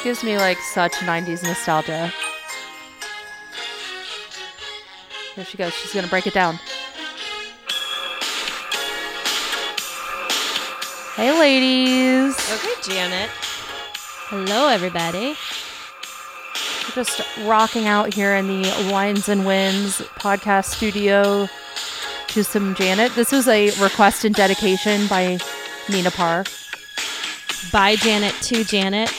This gives me like such 90s nostalgia. There she goes. She's going to break it down. Hey, ladies. Okay, Janet. Hello, everybody. We're just rocking out here in the Wines and Winds podcast studio to some Janet. This was a request and dedication by Nina Parr. By Janet to Janet.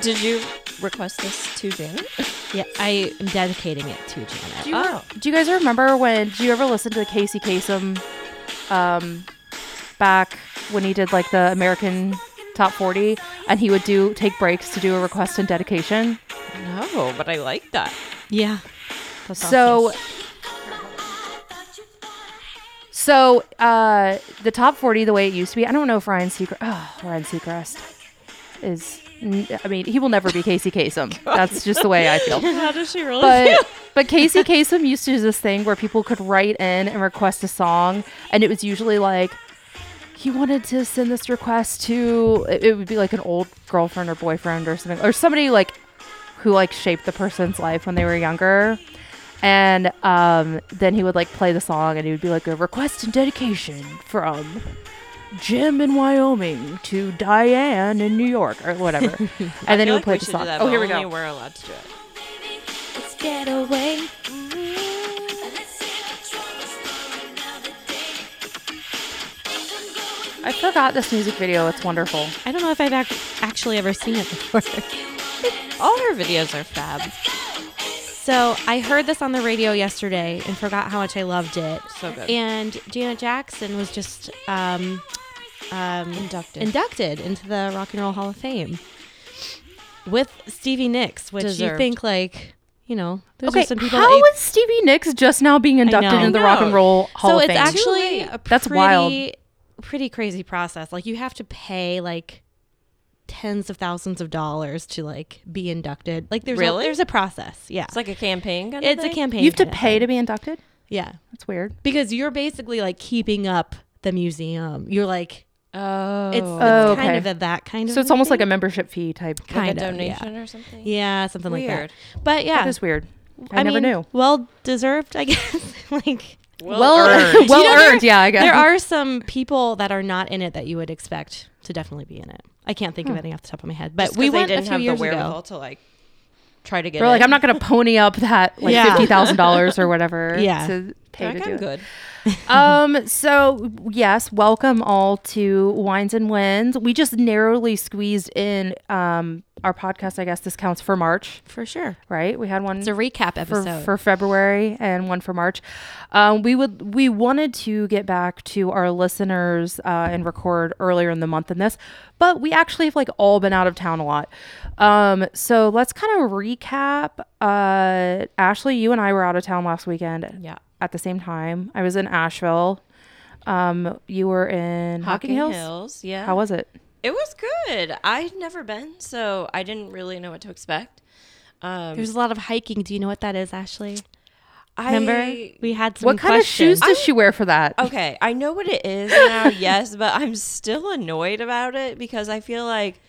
Did you request this to Janet? Yeah, I am dedicating it to Janet. Do you guys remember when, do you ever listen to Casey Kasem back when he did like the American Top 40 and he would take breaks to do a request and dedication? No, but I like that. Yeah. That's so awesome. So the Top 40, the way it used to be, I don't know if Ryan Seacrest is... I mean, he will never be Casey Kasem. That's just the way I feel. How does she really feel? But Casey Kasem used to do this thing where people could write in and request a song. And it was usually like, he wanted to send this request to... It would be like an old girlfriend or boyfriend or something. Or somebody like who like shaped the person's life when they were younger. And then he would like play the song and he would be like, a request and dedication from... Jim in Wyoming to Diane in New York or whatever. And then he would play the song. Oh, here we go. We're allowed to do it. Let's get away. I forgot this music video. It's wonderful. I don't know if I've actually ever seen it before. All her videos are fab. So I heard this on the radio yesterday and forgot how much I loved it. So good. And Janet Jackson was just... inducted into the Rock and Roll Hall of Fame with Stevie Nicks, which you think like, you know, those are some people. How is Stevie Nicks just now being inducted into the Rock and Roll Hall of Fame? So it's actually a pretty crazy process. Like you have to pay like tens of thousands of dollars to like be inducted. Like there's a process. Yeah, it's like a campaign. It's a campaign. You have to pay to be inducted. Yeah, that's weird because you're basically like keeping up the museum. You're like, it's kind of that kind of. So it's almost like a membership fee type kind of donation or something. Yeah, something weird. Like that. But yeah, that is weird. I never knew. Well deserved, I guess. Like well earned. Yeah, I guess there are some people that are not in it that you would expect to definitely be in it. I can't think of anything off the top of my head, but we went didn't a few have years the wherewithal ago to like try to get. We're like, I'm not going to pony up that like $50,000 or whatever. Yeah. To pay to do good. So yes, welcome all to Wines and Winds. We just narrowly squeezed in our podcast. I guess this counts for March for sure, right? We had one. It's a recap episode for February and one for March. We wanted to get back to our listeners and record earlier in the month than this, but we actually have like all been out of town a lot. So let's kind of recap. Ashley, you and I were out of town last weekend. Yeah. At the same time, I was in Asheville. You were in Hocking Hills. Yeah. How was it? It was good. I'd never been, so I didn't really know what to expect. There's a lot of hiking. Do you know what that is, Ashley? Remember we had some. What kind of shoes does she wear for that? Okay, I know what it is now. Yes, but I'm still annoyed about it because I feel like,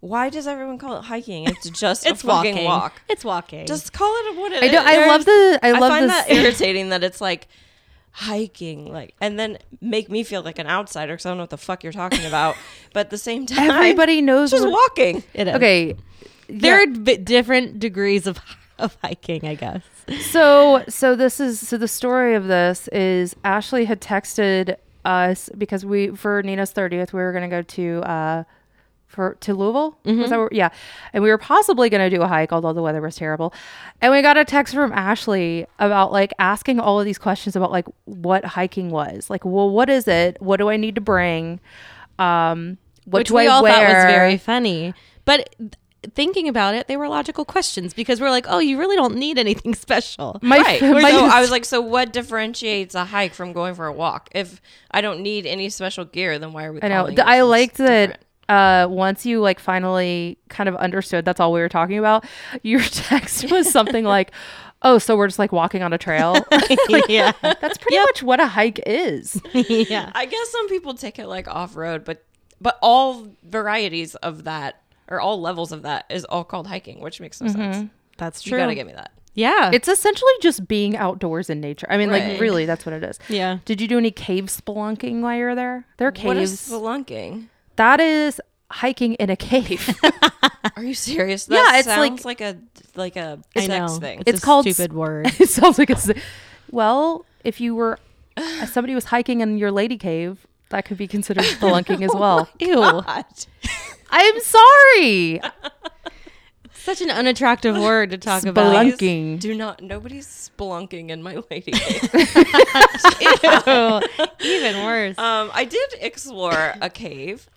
why does everyone call it hiking? It's just it's a fucking walk. It's walking. Just call it what it is. I find that irritating that it's like hiking, like, and then make me feel like an outsider because I don't know what the fuck you're talking about. But at the same time, everybody knows it's just walking. It is. Okay, there are different degrees of hiking, I guess. So the story of this is Ashley had texted us because for Nina's 30th we were going to go to. To Louisville? Mm-hmm. And we were possibly going to do a hike, although the weather was terrible. And we got a text from Ashley about like asking all of these questions about like what hiking was. Like, well, what is it? What do I need to bring? What do I wear? Thought was very funny. But thinking about it, they were logical questions because we're like, oh, you really don't need anything special. I was like, so what differentiates a hike from going for a walk? If I don't need any special gear, then why are we calling it? I liked that. Once you like finally kind of understood that's all we were talking about, your text was something like, oh, so we're just like walking on a trail. Like, yeah, that's pretty much what a hike is. Yeah, I guess some people take it like off road, but all varieties of that or all levels of that is all called hiking, which makes no sense. That's true. You gotta give me that. Yeah. It's essentially just being outdoors in nature. I mean, like, really, that's what it is. Yeah. Did you do any cave spelunking while you were there? There are caves. What is spelunking? That is hiking in a cave. Are you serious? That yeah, it sounds like a sex thing. It's called stupid word. It sounds like a... Well, if you were... if somebody was hiking in your lady cave, that could be considered spelunking as well. Ew. I'm sorry. Such an unattractive word to talk about. Spelunking. Nobody's spelunking in my lady cave. Ew. Even worse. I did explore a cave.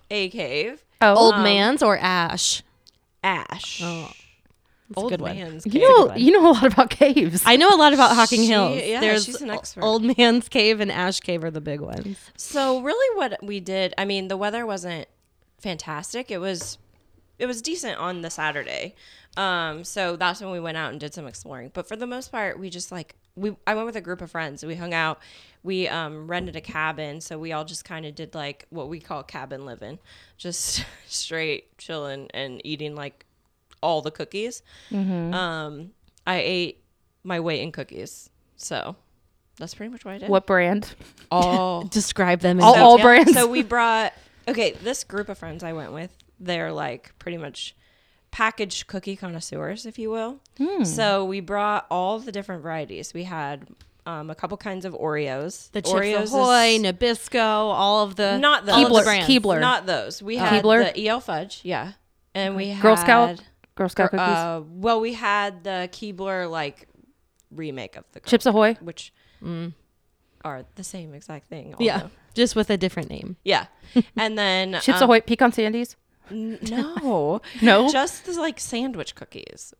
Oh. Old man's or Ash? Ash. Oh. That's Old Man's Cave. You know a lot about caves. I know a lot about Hocking Hills. Yeah, she's an expert. Old Man's Cave and Ash Cave are the big ones. So really what we did, I mean, the weather wasn't fantastic. It was decent on the Saturday. So that's when we went out and did some exploring. But for the most part, we just I went with a group of friends. We hung out. We rented a cabin. So we all just kind of did like what we call cabin living. Just straight chilling and eating like all the cookies. I ate my weight in cookies, so that's pretty much what I did. What brand? All describe them. All brands. So we brought this group of friends I went with. They're like pretty much packaged cookie connoisseurs, if you will. So we brought all the different varieties. We had a couple kinds of Oreos, the Chips Ahoy, Nabisco, all of the not those Keebler. Not those. We had Keebler. The El Fudge, yeah, and we had Girl Scout cookies? Well, we had the Keebler, remake of the Chips Ahoy. Which are the same exact thing. Also. Yeah, just with a different name. Yeah. And then... Chips Ahoy, pecan sandies? No. No? Just the, sandwich cookies.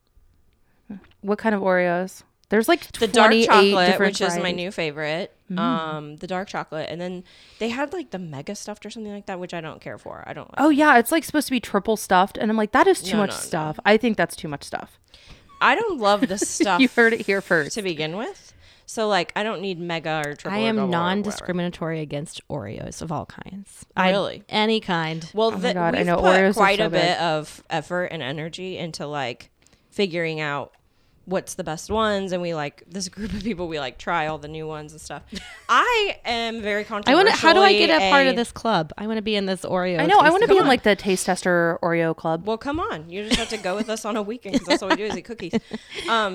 What kind of Oreos? There's, the dark chocolate, which varieties. Is my new favorite. The dark chocolate. And then they had, the mega stuffed or something like that, which I don't care for. I don't like. Oh, yeah. It's, supposed to be triple stuffed. And I'm like, that is too much stuff. No. I think that's too much stuff. I don't love the stuff. You heard it here first. To begin with. So, I don't need mega or triple. I am non-discriminatory against Oreos of all kinds. Really? Any kind. Well, I know put Oreos quite a bit of effort and energy into, figuring out what's the best ones, and we this group of people, we try all the new ones and stuff. I am very controversial. How do I get a part of this club? I want to be in this Oreo. I know. I want to be in the taste tester Oreo club. Well, come on. You just have to go with us on a weekend because that's all we do is eat cookies.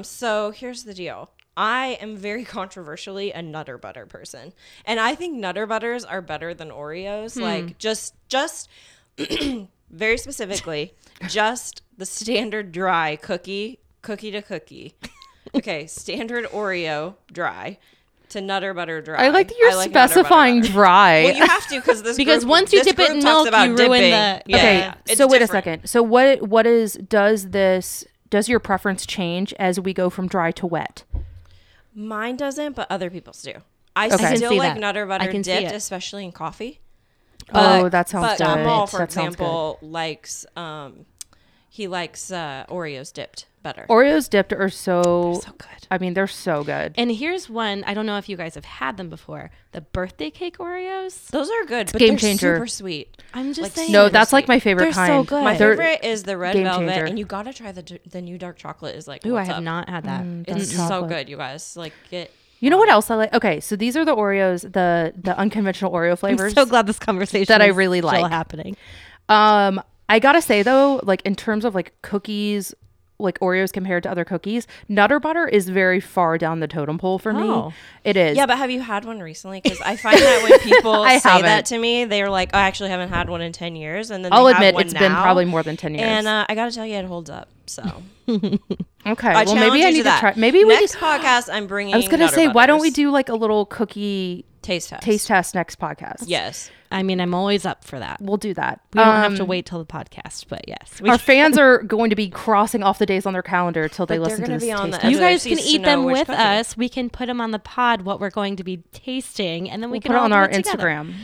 So here's the deal. I am very controversially a Nutter Butter person, and I think Nutter Butters are better than Oreos. Just very specifically, just the standard dry cookie to cookie. Okay, standard Oreo dry to Nutter Butter dry. I like that you're specifying Nutter Butter. Dry. Well, you have to because once you dip it in milk, you ruin the... Yeah, okay, yeah. So wait a second. So does your preference change as we go from dry to wet? Mine doesn't, but other people's do. I still like that. Nutter Butter dipped, especially in coffee. But, that sounds good. But my mom, for example, likes... he likes Oreos dipped better. Oreos dipped are so good. I mean, they're so good. And here's one. I don't know if you guys have had them before. The birthday cake Oreos. Those are good, but they're super sweet. I'm just saying. No, that's my favorite kind. They're so good. My favorite is the red velvet, and you got to try the new dark chocolate is like, ooh, I have not had that. It's so good, you guys. You know what else I like? Okay, so these are the Oreos, the unconventional Oreo flavors. I'm so glad this conversation that I really like still happening. I gotta say though, in terms of cookies, Oreos compared to other cookies, Nutter Butter is very far down the totem pole for me. It is. Yeah, but have you had one recently? Because I find that when people say that to me, they're like, oh, I actually haven't had one in 10 years. And then I'll admit it's been probably more than 10 years. And I gotta tell you, it holds up. So okay, well maybe I need to try. Maybe next podcast I'm bringing. I was gonna say, why don't we do a little cookie taste test next podcast? Yes. I mean, I'm always up for that. We'll do that. We don't have to wait till the podcast, but yes. Our fans are going to be crossing off the days on their calendar till they listen to this taste. You guys can eat them with us. We can put them on the pod, what we're going to be tasting, and then we can put it on our Instagram.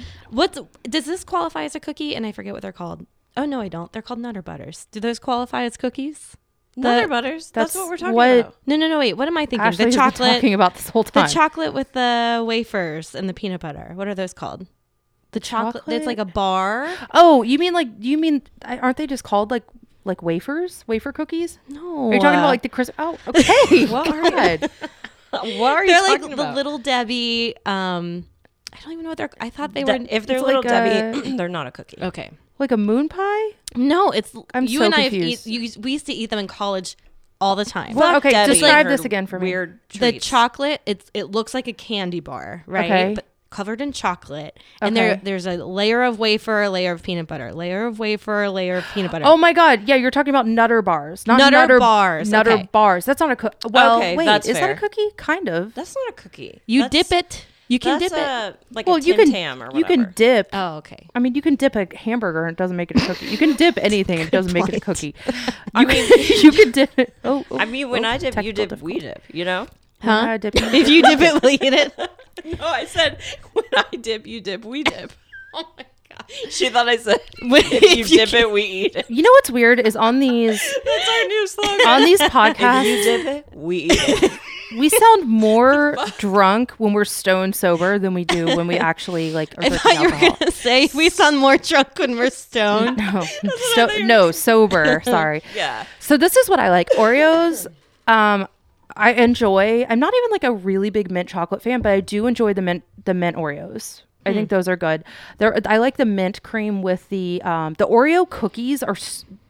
Does this qualify as a cookie? And I forget what they're called. Oh, no, I don't. They're called Nutter Butters. Do those qualify as cookies? Nutter Butters. That's what we're talking about. No. Wait. What am I thinking? Ashley the chocolate. Been talking about this whole time. The chocolate with the wafers and the peanut butter. What are those called? The chocolate. It's like a bar. Oh, you mean aren't they just called Like wafers? Wafer cookies? No. Are you talking about like the crisp? Oh, okay. What are you talking about? The Little Debbie. I don't even know what they're. I thought they were. If they're Little Debbie, they're not a cookie. Okay. Like a moon pie? No, it's. I'm so confused. We used to eat them in college all the time. Well, okay, Debbie, describe this again for me. Weird treats. The chocolate. It looks like a candy bar, right? Okay. But covered in chocolate, and there's a layer of wafer, a layer of peanut butter, layer of wafer, a layer of peanut butter. Oh my god, yeah, you're talking about Nutter Bars, not Nutter Bars. Nutter Bars. That's not a cookie. Well, okay, wait, that's fair. That a cookie? Kind of. That's not a cookie. You can dip it. Like well, a Tim Tam or whatever. You can dip. Oh, okay. I mean, you can dip a hamburger and it doesn't make it a cookie. You can dip anything and it doesn't make it a cookie. You can dip it. I mean, when I dip, you dip, we dip. You know. Huh? I dip, if you dip it, we'll eat it. No, I said, when I dip, you dip, we dip. Oh my God. She thought I said, if you dip it, we eat it. You know what's weird is on these... That's our new slogan. On these podcasts... If you dip it, we eat it. We sound more drunk when we're stone sober than we do when we actually like are drinking alcohol. I thought you were going to say we sound more drunk when we're stoned. No, sober. Sorry. Yeah. So this is what I like. Oreos... I enjoy. I'm not even like a really big mint chocolate fan, but I do enjoy the mint Oreos. I think those are good. I like the mint cream with the Oreo cookies are.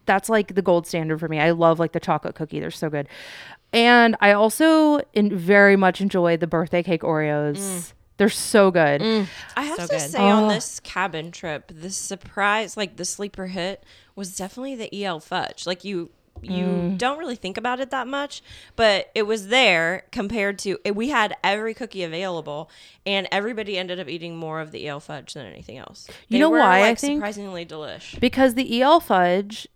That's like the gold standard for me. I love like the chocolate cookie. They're so good. And I also very much enjoy the birthday cake Oreos. They're so good. I have to say on this cabin trip, the surprise, like the sleeper hit, was definitely the El Fudge. Like you don't really think about it that much, but it was there compared to we had every cookie available, and everybody ended up eating more of the El Fudge than anything else. You know why I think surprisingly delish, because the El Fudge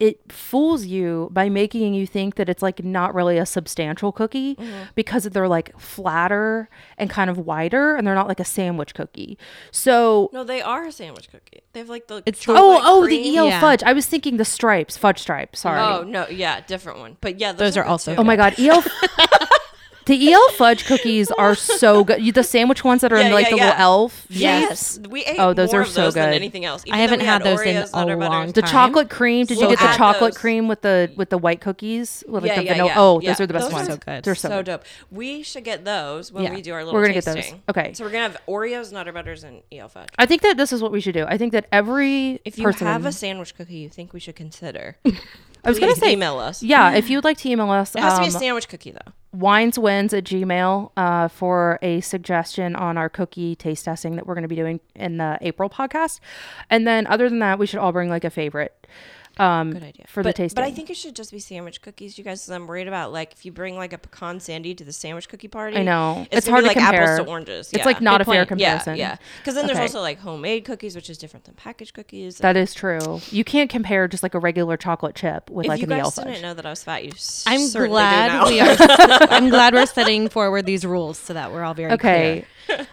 it fools you by making you think that it's like not really a substantial cookie because they're like flatter and kind of wider, and they're not like a sandwich cookie. So no, they are a sandwich cookie. They have like the the El Fudge. I was thinking the stripes, fudge stripes. Sorry. Oh no, yeah, different one. But yeah, those are also. Good. Oh my God, the El Fudge cookies are so good. The sandwich ones that are little elf. Yes. We ate more of those than anything else. I haven't had those Oreos, in a long time. The chocolate cream. Did you get the chocolate cream with the white cookies? With like vanilla? Oh, those are the best ones. Those are so good. They're so dope. We should get those when we do our little tasting. We're going to get those. Okay. So we're going to have Oreos, Nutter Butters, and El Fudge. I think that this is what we should do. I think that every person... If you have a sandwich cookie you think we should consider... I was going to say email us. Yeah, if you'd like to email us. It has to be a sandwich cookie, though. wineswins@gmail.com for a suggestion on our cookie taste testing that we're going to be doing in the April podcast. And then other than that, we should all bring like a favorite good idea. For the tasting. But I think it should just be sandwich cookies, you guys, because I'm worried about like if you bring like a pecan sandy to the sandwich cookie party. I know. It's hard to compare. Apples to oranges. It's like not fair comparison. Yeah, because then there's also like homemade cookies, which is different than packaged cookies. That is true. You can't compare just like a regular chocolate chip with like an El Fudge. If you guys didn't know that I was fat, I'm glad we are. I'm glad we're setting forward these rules so that we're all very clear. You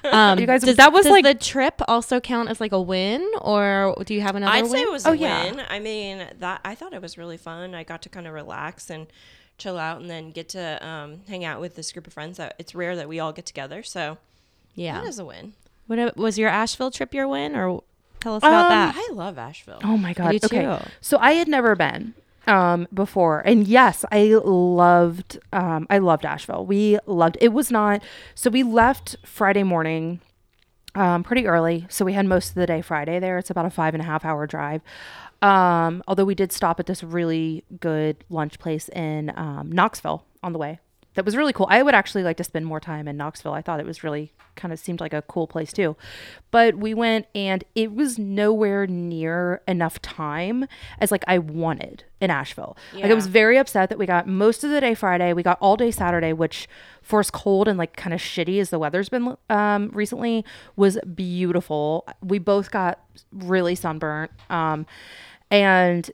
guys, that was like the trip also count as like a win, or do you have another win? I'd say it was a win. I mean, I thought it was really fun. I got to kind of relax and chill out, and then get to hang out with this group of friends that it's rare that we all get together. So yeah, that is a win. What was your Asheville trip your win, or tell us about that? I love Asheville. Oh my God. Okay. So I had never been before, and yes, I loved Asheville. It was not, so we left Friday morning pretty early, so we had most of the day Friday there. It's about a 5.5 hour drive, although we did stop at this really good lunch place in Knoxville on the way. That was really cool. I would actually like to spend more time in Knoxville. I thought it was really kind of seemed like a cool place too. But we went, and it was nowhere near enough time as like I wanted in Asheville. Yeah. Like I was very upset that we got most of the day Friday. We got all day Saturday, which for as cold and like kind of shitty as the weather's been recently, was beautiful. We both got really sunburnt. And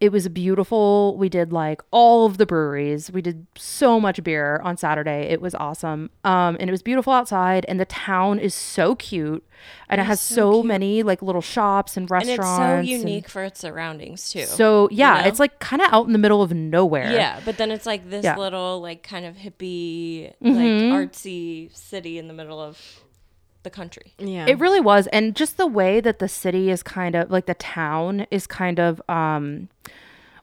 it was beautiful. We did like all of the breweries. We did so much beer on Saturday. It was awesome. And it was beautiful outside, and the town is so cute, and it has so many like little shops and restaurants. And it's so unique for its surroundings too. So yeah, you know? It's like kind of out in the middle of nowhere. Yeah, but then it's like this little like kind of hippie, like artsy city in the middle of the country. Yeah, it really was. And just the way that the city is kind of like the town is kind of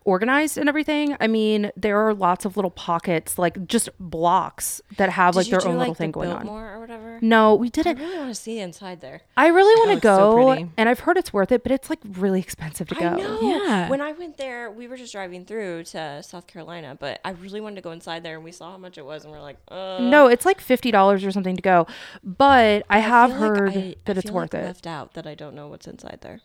organized and everything. I mean, there are lots of little pockets, like just blocks that have their own little thing going on. Or whatever? No, we didn't. I really want to see inside there. I really want to go, so and I've heard it's worth it, but it's like really expensive to go. I know. Yeah. When I went there, we were just driving through to South Carolina, but I really wanted to go inside there, and we saw how much it was, and we're like, no, it's like $50 or something to go. But I have heard that it's worth it. I feel left out that I don't know what's inside there.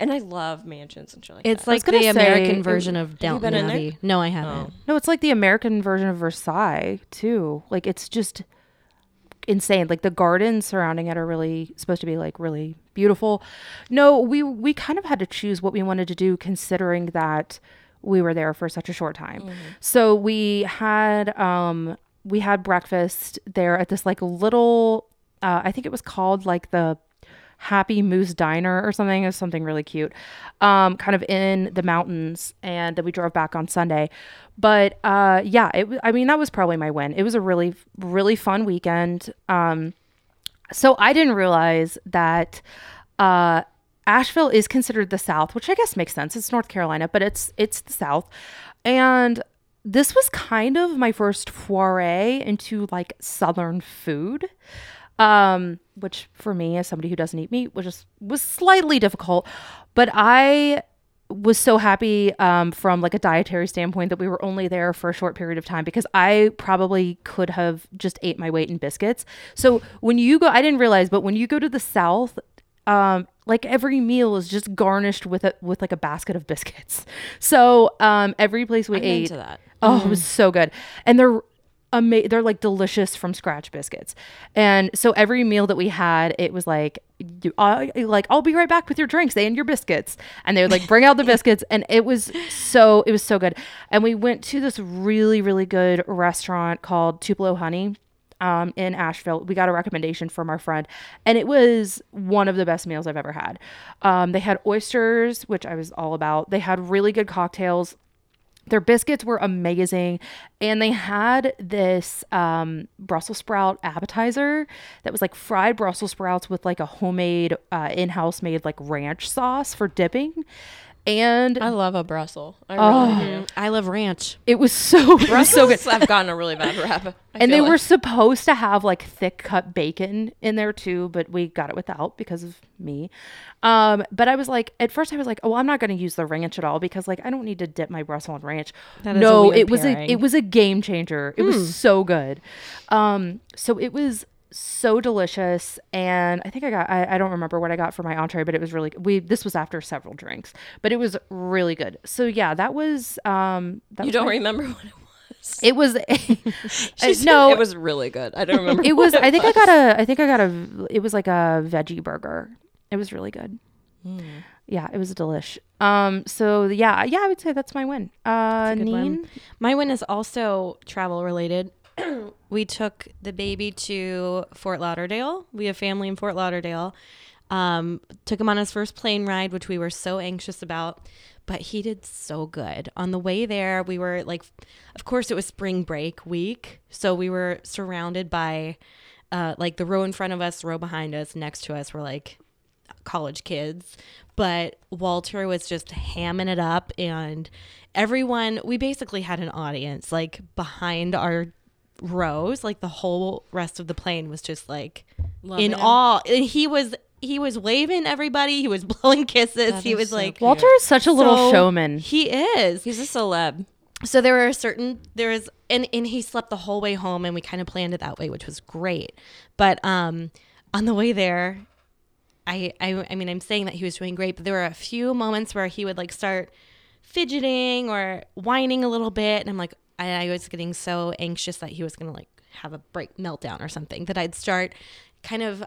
And I love mansions and shit like that. It's like the American version of Downton Abbey. No, I haven't. No, it's like the American version of Versailles, too. Like, it's just insane. Like, the gardens surrounding it are really supposed to be, like, really beautiful. No, we kind of had to choose what we wanted to do, considering that we were there for such a short time. Mm-hmm. So we had breakfast there at this, like, little, I think it was called, like, the Happy Moose Diner or something. It was something really cute, kind of in the mountains, and then we drove back on Sunday. But that was probably my win. It was a really, really fun weekend. So I didn't realize that Asheville is considered the South, which I guess makes sense. It's North Carolina, but it's the South. And this was kind of my first foray into like Southern food. Which for me, as somebody who doesn't eat meat, was slightly difficult, but I was so happy from like a dietary standpoint that we were only there for a short period of time, because I probably could have just ate my weight in biscuits. So when you go, I didn't realize, but when you go to the South, like every meal is just garnished with like a basket of biscuits. So every place we ate, it was so good, and they're like delicious from scratch biscuits. And so every meal that we had, it was like, I'll be right back with your drinks and your biscuits. And they would like bring out the biscuits, and it was so good. And we went to this really, really good restaurant called Tupelo Honey in Asheville. We got a recommendation from our friend, and it was one of the best meals I've ever had. They had oysters, which I was all about. They had really good cocktails. Their biscuits were amazing, and they had this Brussels sprout appetizer that was like fried Brussels sprouts with like a homemade in-house made like ranch sauce for dipping. And I love a Brussels. I really do. I love ranch. It was so good. I've gotten a really bad rap. They were supposed to have like thick cut bacon in there too, but we got it without because of me. But I was like, at first I was like, oh, I'm not going to use the ranch at all, because like I don't need to dip my Brussels in ranch. It was a game changer. It was so good. So it was so delicious, and I think I don't remember what I got for my entree, but it was really this was after several drinks, but it was really good. So yeah, that was remember what it was. It was no, it was really good. I don't remember. It was like a veggie burger. It was really good. Mm. Yeah, it was delish. So I would say that's my win. Neen? My win is also travel related. We took the baby to Fort Lauderdale. We have family in Fort Lauderdale. Took him on his first plane ride, which we were so anxious about, but he did so good. On the way there, we were like, of course it was spring break week, so we were surrounded by like the row in front of us, row behind us, next to us were like college kids, but Walter was just hamming it up, and everyone, we basically had an audience like behind our rows, like the whole rest of the plane was just like loving in awe, and he was waving everybody, he was blowing kisses, that he was so like cute. Walter is such a little showman. He's a celeb. So there was, and he slept the whole way home, and we kind of planned it that way, which was great. But on the way there, I mean, I'm saying that he was doing great, but there were a few moments where he would like start fidgeting or whining a little bit, and I'm like, I was getting so anxious that he was going to like have a meltdown or something, that I'd start kind of,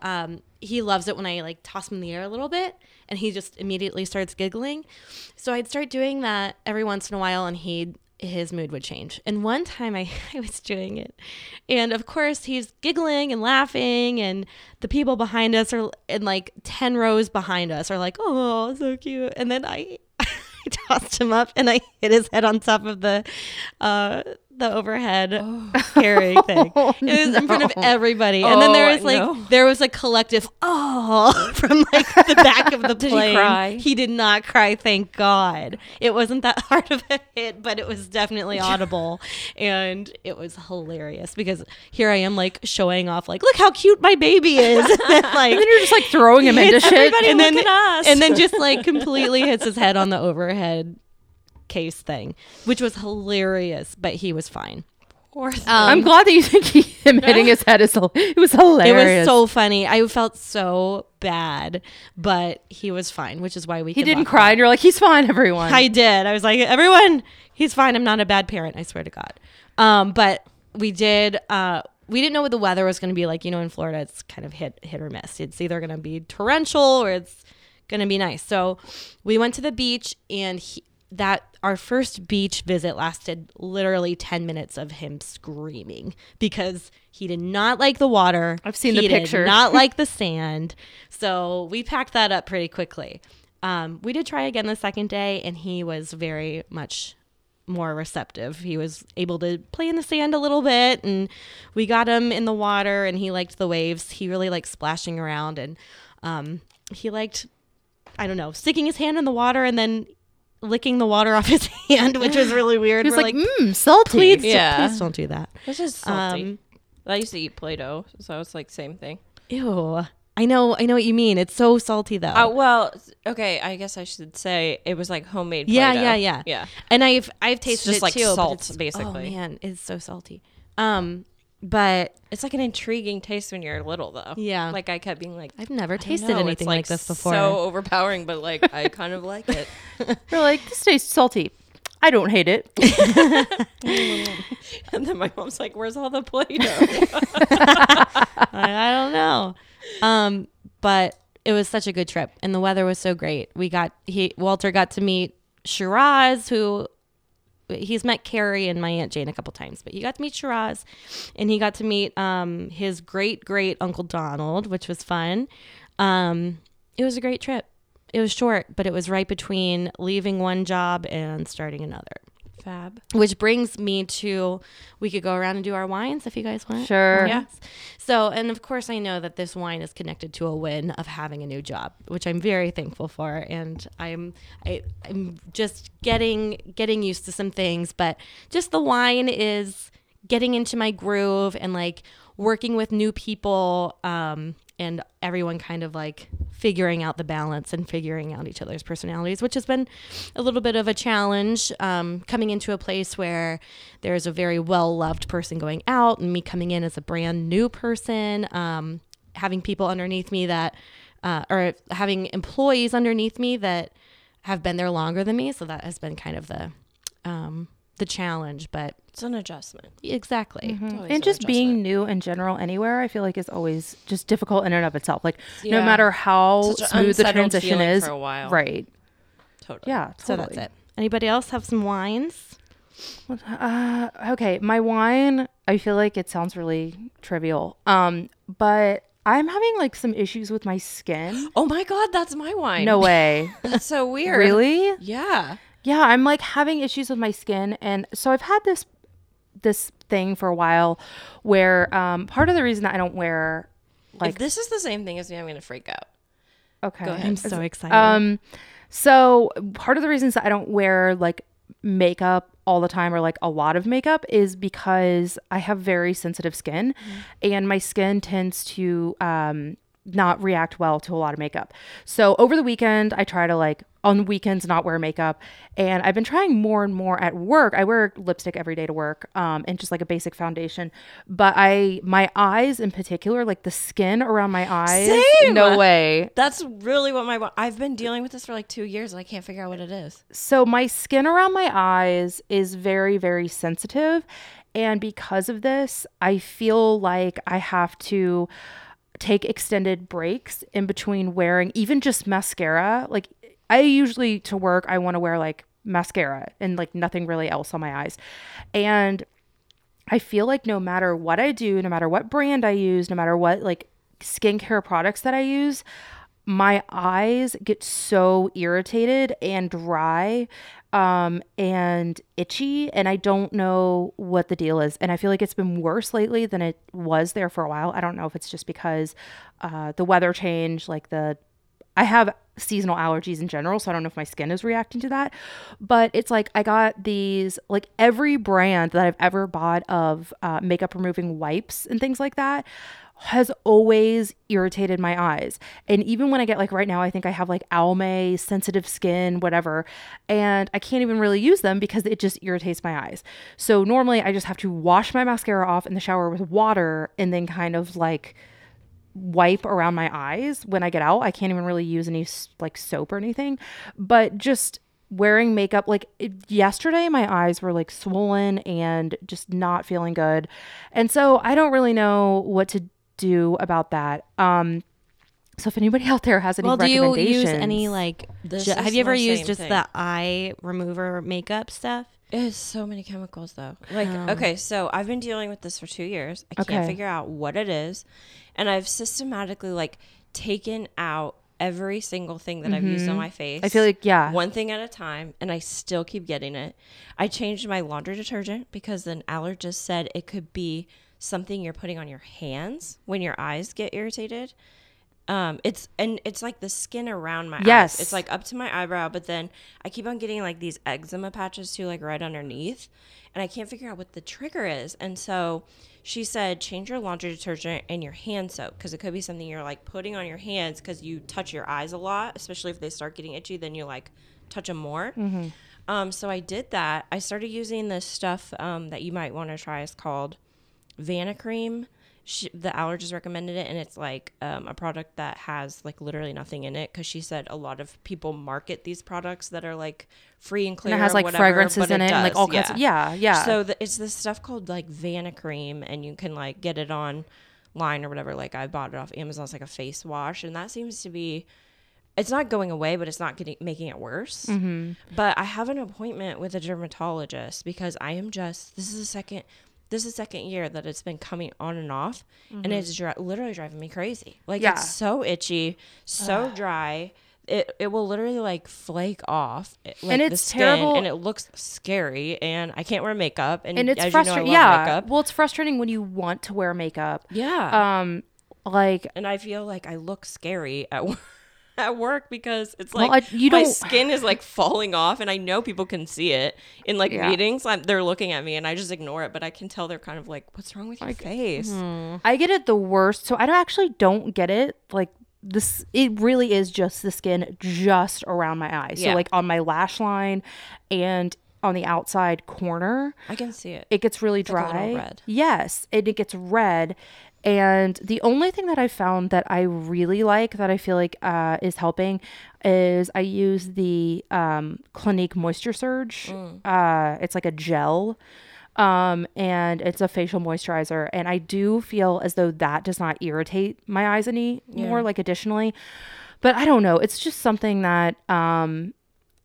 he loves it when I like toss him in the air a little bit, and he just immediately starts giggling. So I'd start doing that every once in a while, and his mood would change. And one time I was doing it, and of course he's giggling and laughing, and the people behind us are, and like 10 rows behind us are like, oh, so cute. And then I tossed him up, and I hit his head on top of the overhead carrying thing. It was in front of everybody. And then there was like there was a collective from like the back of the plane. Did he cry? He did not cry, thank God. It wasn't that hard of a hit, but it was definitely audible. And it was hilarious because here I am like showing off like, look how cute my baby is. And then, like, and then you're just like throwing him into shit. And then, just like completely hits his head on the overhead case thing, which was hilarious, but he was fine. I'm glad that you think him hitting his head is it was hilarious. It was so funny. I felt so bad, but he was fine, which is why he didn't cry. And you're like, he's fine, everyone. I did. I was like, everyone, he's fine. I'm not a bad parent, I swear to God. But we did we didn't know what the weather was going to be like. You know, in Florida it's kind of hit or miss. It's either going to be torrential or it's going to be nice. So we went to the beach, and our first beach visit lasted literally 10 minutes of him screaming because he did not like the water. I've seen the picture. He did not like the sand. So we packed that up pretty quickly. We did try again the second day, and he was very much more receptive. He was able to play in the sand a little bit, and we got him in the water, and he liked the waves. He really liked splashing around, and he liked, I don't know, sticking his hand in the water and then licking the water off his hand, which was really weird. He was like, salty. Please don't do that. This is salty. I used to eat Play-Doh, so it's like same thing. Ew. I know what you mean. It's so salty, though. Well, okay, I guess I should say it was like homemade Play-Doh. Yeah. And I've tasted it, too. It's just like salt, basically. Oh, man, it's so salty. But it's like an intriguing taste when you're little, though. Yeah. Like I kept being like, I've never tasted anything like this before. So overpowering, but like I kind of like it. You're like, this tastes salty. I don't hate it. And then my mom's like, where's all the Play-Doh? I don't know. But it was such a good trip, and the weather was so great. Walter got to meet Shiraz, who he's met Carrie and my Aunt Jane a couple times, but he got to meet Shiraz, and he got to meet his great Uncle Donald, which was fun. It was a great trip. It was short, but it was right between leaving one job and starting another. Fab. Which brings me to, we could go around and do our wines if you guys want. Sure. Yeah. So, and of course I know that this wine is connected to a win of having a new job, which I'm very thankful for, and I'm just getting used to some things, but just the wine is getting into my groove and like working with new people, and everyone kind of like figuring out the balance and figuring out each other's personalities, which has been a little bit of a challenge, coming into a place where there's a very well-loved person going out and me coming in as a brand new person, having people underneath me that or having employees underneath me that have been there longer than me. So that has been kind of the challenge, but it's an adjustment. Exactly. Mm-hmm. And just being new in general anywhere, I feel like is always just difficult in and of itself. Like no matter how smooth the transition is. For a while. Right. Totally. Yeah. Totally. So that's it. Anybody else have some wines? Okay. My wine, I feel like it sounds really trivial. But I'm having like some issues with my skin. Oh my God. That's my wine. No way. That's so weird. Really? Yeah. Yeah, I'm like having issues with my skin, and so I've had this thing for a while where part of the reason that I don't wear like, if this is the same thing as me, I'm going to freak out. Okay. Go ahead. I'm so excited. So part of the reasons that I don't wear like makeup all the time or like a lot of makeup is because I have very sensitive skin, and my skin tends to not react well to a lot of makeup. So over the weekend, I try to like on weekends not wear makeup, and I've been trying more and more at work. I wear lipstick every day to work, and just like a basic foundation. But my eyes in particular, like the skin around my eyes. Same. No way. That's really what I've been dealing with this for like 2 years, and I can't figure out what it is. So my skin around my eyes is very, very sensitive, and because of this, I feel like I have to take extended breaks in between wearing even just mascara. Like I usually to work, I want to wear like mascara and like nothing really else on my eyes. And I feel like no matter what I do, no matter what brand I use, no matter what like skincare products that I use, my eyes get so irritated and dry and itchy, and I don't know what the deal is. And I feel like it's been worse lately than it was there for a while. I don't know if it's just because the weather change, like I have seasonal allergies in general, so I don't know if my skin is reacting to that. But it's like I got these, like every brand that I've ever bought of makeup removing wipes and things like that has always irritated my eyes. And even when I get, like right now, I think I have like Almay, sensitive skin, whatever, and I can't even really use them because it just irritates my eyes. So normally I just have to wash my mascara off in the shower with water and then kind of like wipe around my eyes when I get out. I can't even really use any like soap or anything, but just wearing makeup, like yesterday my eyes were like swollen and just not feeling good. And so I don't really know what to do about that. So if anybody out there has any recommendations. Do you use any like, have you ever used just the eye remover makeup stuff? It's so many chemicals though. Like, okay, so I've been dealing with this for 2 years. I can't figure out what it is. And I've systematically like taken out every single thing that I've used on my face. I feel like, one thing at a time, and I still keep getting it. I changed my laundry detergent because an allergist said it could be something you're putting on your hands when your eyes get irritated. It's like the skin around my eyes. It's like up to my eyebrow, but then I keep on getting like these eczema patches too, like right underneath, and I can't figure out what the trigger is. And so she said, change your laundry detergent and your hand soap, because it could be something you're like putting on your hands because you touch your eyes a lot, especially if they start getting itchy, then you like touch them more. So I did that. I started using this stuff that you might want to try. It's called Vanicream. The allergist recommended it, and it's like a product that has like literally nothing in it, because she said a lot of people market these products that are like free and clear. And it has like whatever, fragrances in it and like all kinds of So it's this stuff called like Vanicream, and you can like get it online or whatever. Like I bought it off Amazon. It's like a face wash, and that seems to be. It's not going away, but it's not making it worse. But I have an appointment with a dermatologist because I am just. This is the second year that it's been coming on and off, and it's literally driving me crazy. Like, it's so itchy, so dry. It will literally, like, flake off. Like, and it's the skin, terrible. And it looks scary, and I can't wear makeup. And it's frustrating. You know, I love makeup. Well, it's frustrating when you want to wear makeup. And I feel like I look scary at work. At work, because it's like my skin is like falling off, and I know people can see it in like meetings. They're looking at me and I just ignore it, but I can tell they're kind of like, what's wrong with your face? I get it the worst. So I don't get it like this. It really is just the skin just around my eyes. So like on my lash line and on the outside corner, I can see it. It gets really dry. Like a little red. Yes, it gets red. And the only thing that I found that I really like, that I feel like is helping, is I use the Clinique Moisture Surge. It's like a gel, and it's a facial moisturizer. And I do feel as though that does not irritate my eyes anymore, like additionally. But I don't know. It's just something that...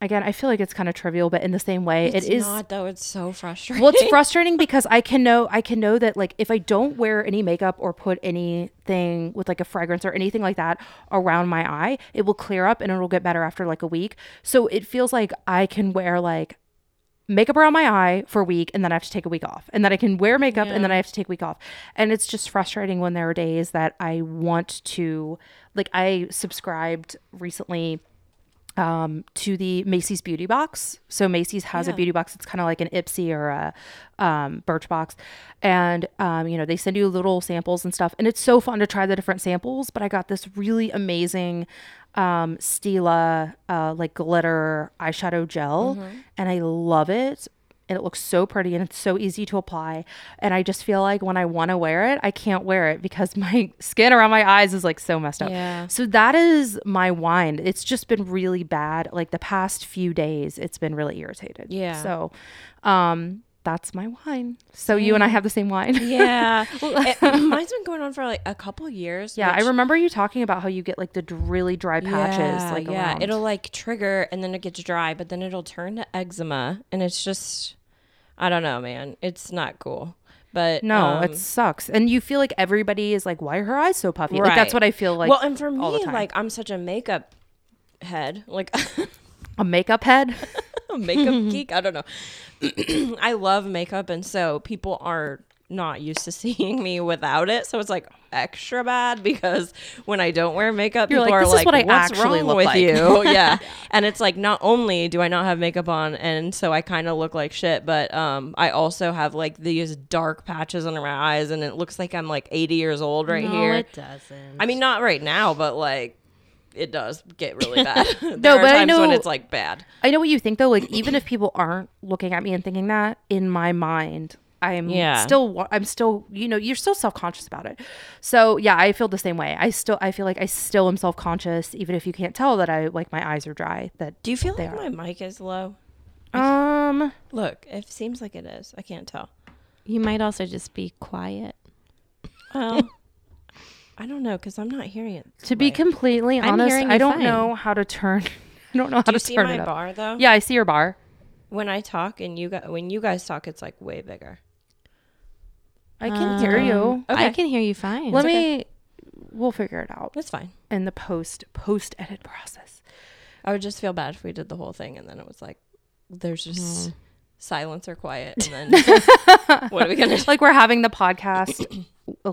Again, I feel like it's kind of trivial, but in the same way, it is not though. It's so frustrating. Well, it's frustrating because I can know that like if I don't wear any makeup or put anything with like a fragrance or anything like that around my eye, it will clear up and it'll get better after like a week. So it feels like I can wear like makeup around my eye for a week, and then I have to take a week off, and then I can wear makeup and then I have to take a week off. And it's just frustrating when there are days that I want to, like I subscribed recently to the Macy's beauty box. So Macy's has a beauty box. It's kind of like an Ipsy or a Birch box. And, you know, they send you little samples and stuff. And it's so fun to try the different samples. But I got this really amazing Stila like glitter eyeshadow gel. And I love it. And it looks so pretty, and it's so easy to apply. And I just feel like when I want to wear it, I can't wear it because my skin around my eyes is like so messed up. So that is my wine. It's just been really bad. Like the past few days, it's been really irritated. So that's my wine. So you and I have the same wine. Well, mine's been going on for like a couple years. I remember you talking about how you get like the really dry patches. Around. It'll like trigger, and then it gets dry, but then it'll turn to eczema, and it's just, I don't know, man. It's not cool. But no, it sucks. And you feel like everybody is like, why are her eyes so puffy? Right. Like that's what I feel like. Well, and for me, like I'm such a makeup head. Like a makeup head? a makeup geek. I don't know. I love makeup, and so people are not used to seeing me without it. So it's like extra bad because when I don't wear makeup, people are like, what's wrong with you? Yeah. And it's like, not only do I not have makeup on, and so I kind of look like shit, but I also have like these dark patches under my eyes, and it looks like I'm like 80 years old right here. No, it doesn't. I mean, not right now, but like, it does get really bad. there are times when it's like bad. I know what you think though. Like, even if people aren't looking at me and thinking that, in my mind, I'm still, you know, you're still self-conscious about it. So yeah, I feel the same way. I feel like I still am self-conscious, even if you can't tell that I, like, my eyes are dry. Do you feel like my mic is low? Look, it seems like it is. I can't tell. You might also just be quiet. I don't know, because I'm not hearing it. To be completely honest, I don't know how to turn it up. Do you see my bar though? Yeah, I see your bar. When I talk and when you guys talk, it's like way bigger. I can hear you. Okay. I can hear you fine. We'll figure it out. That's fine. In the post edit process. I would just feel bad if we did the whole thing and then it was like, there's just silence or quiet. And then what are we going to do? Like, we're having the podcast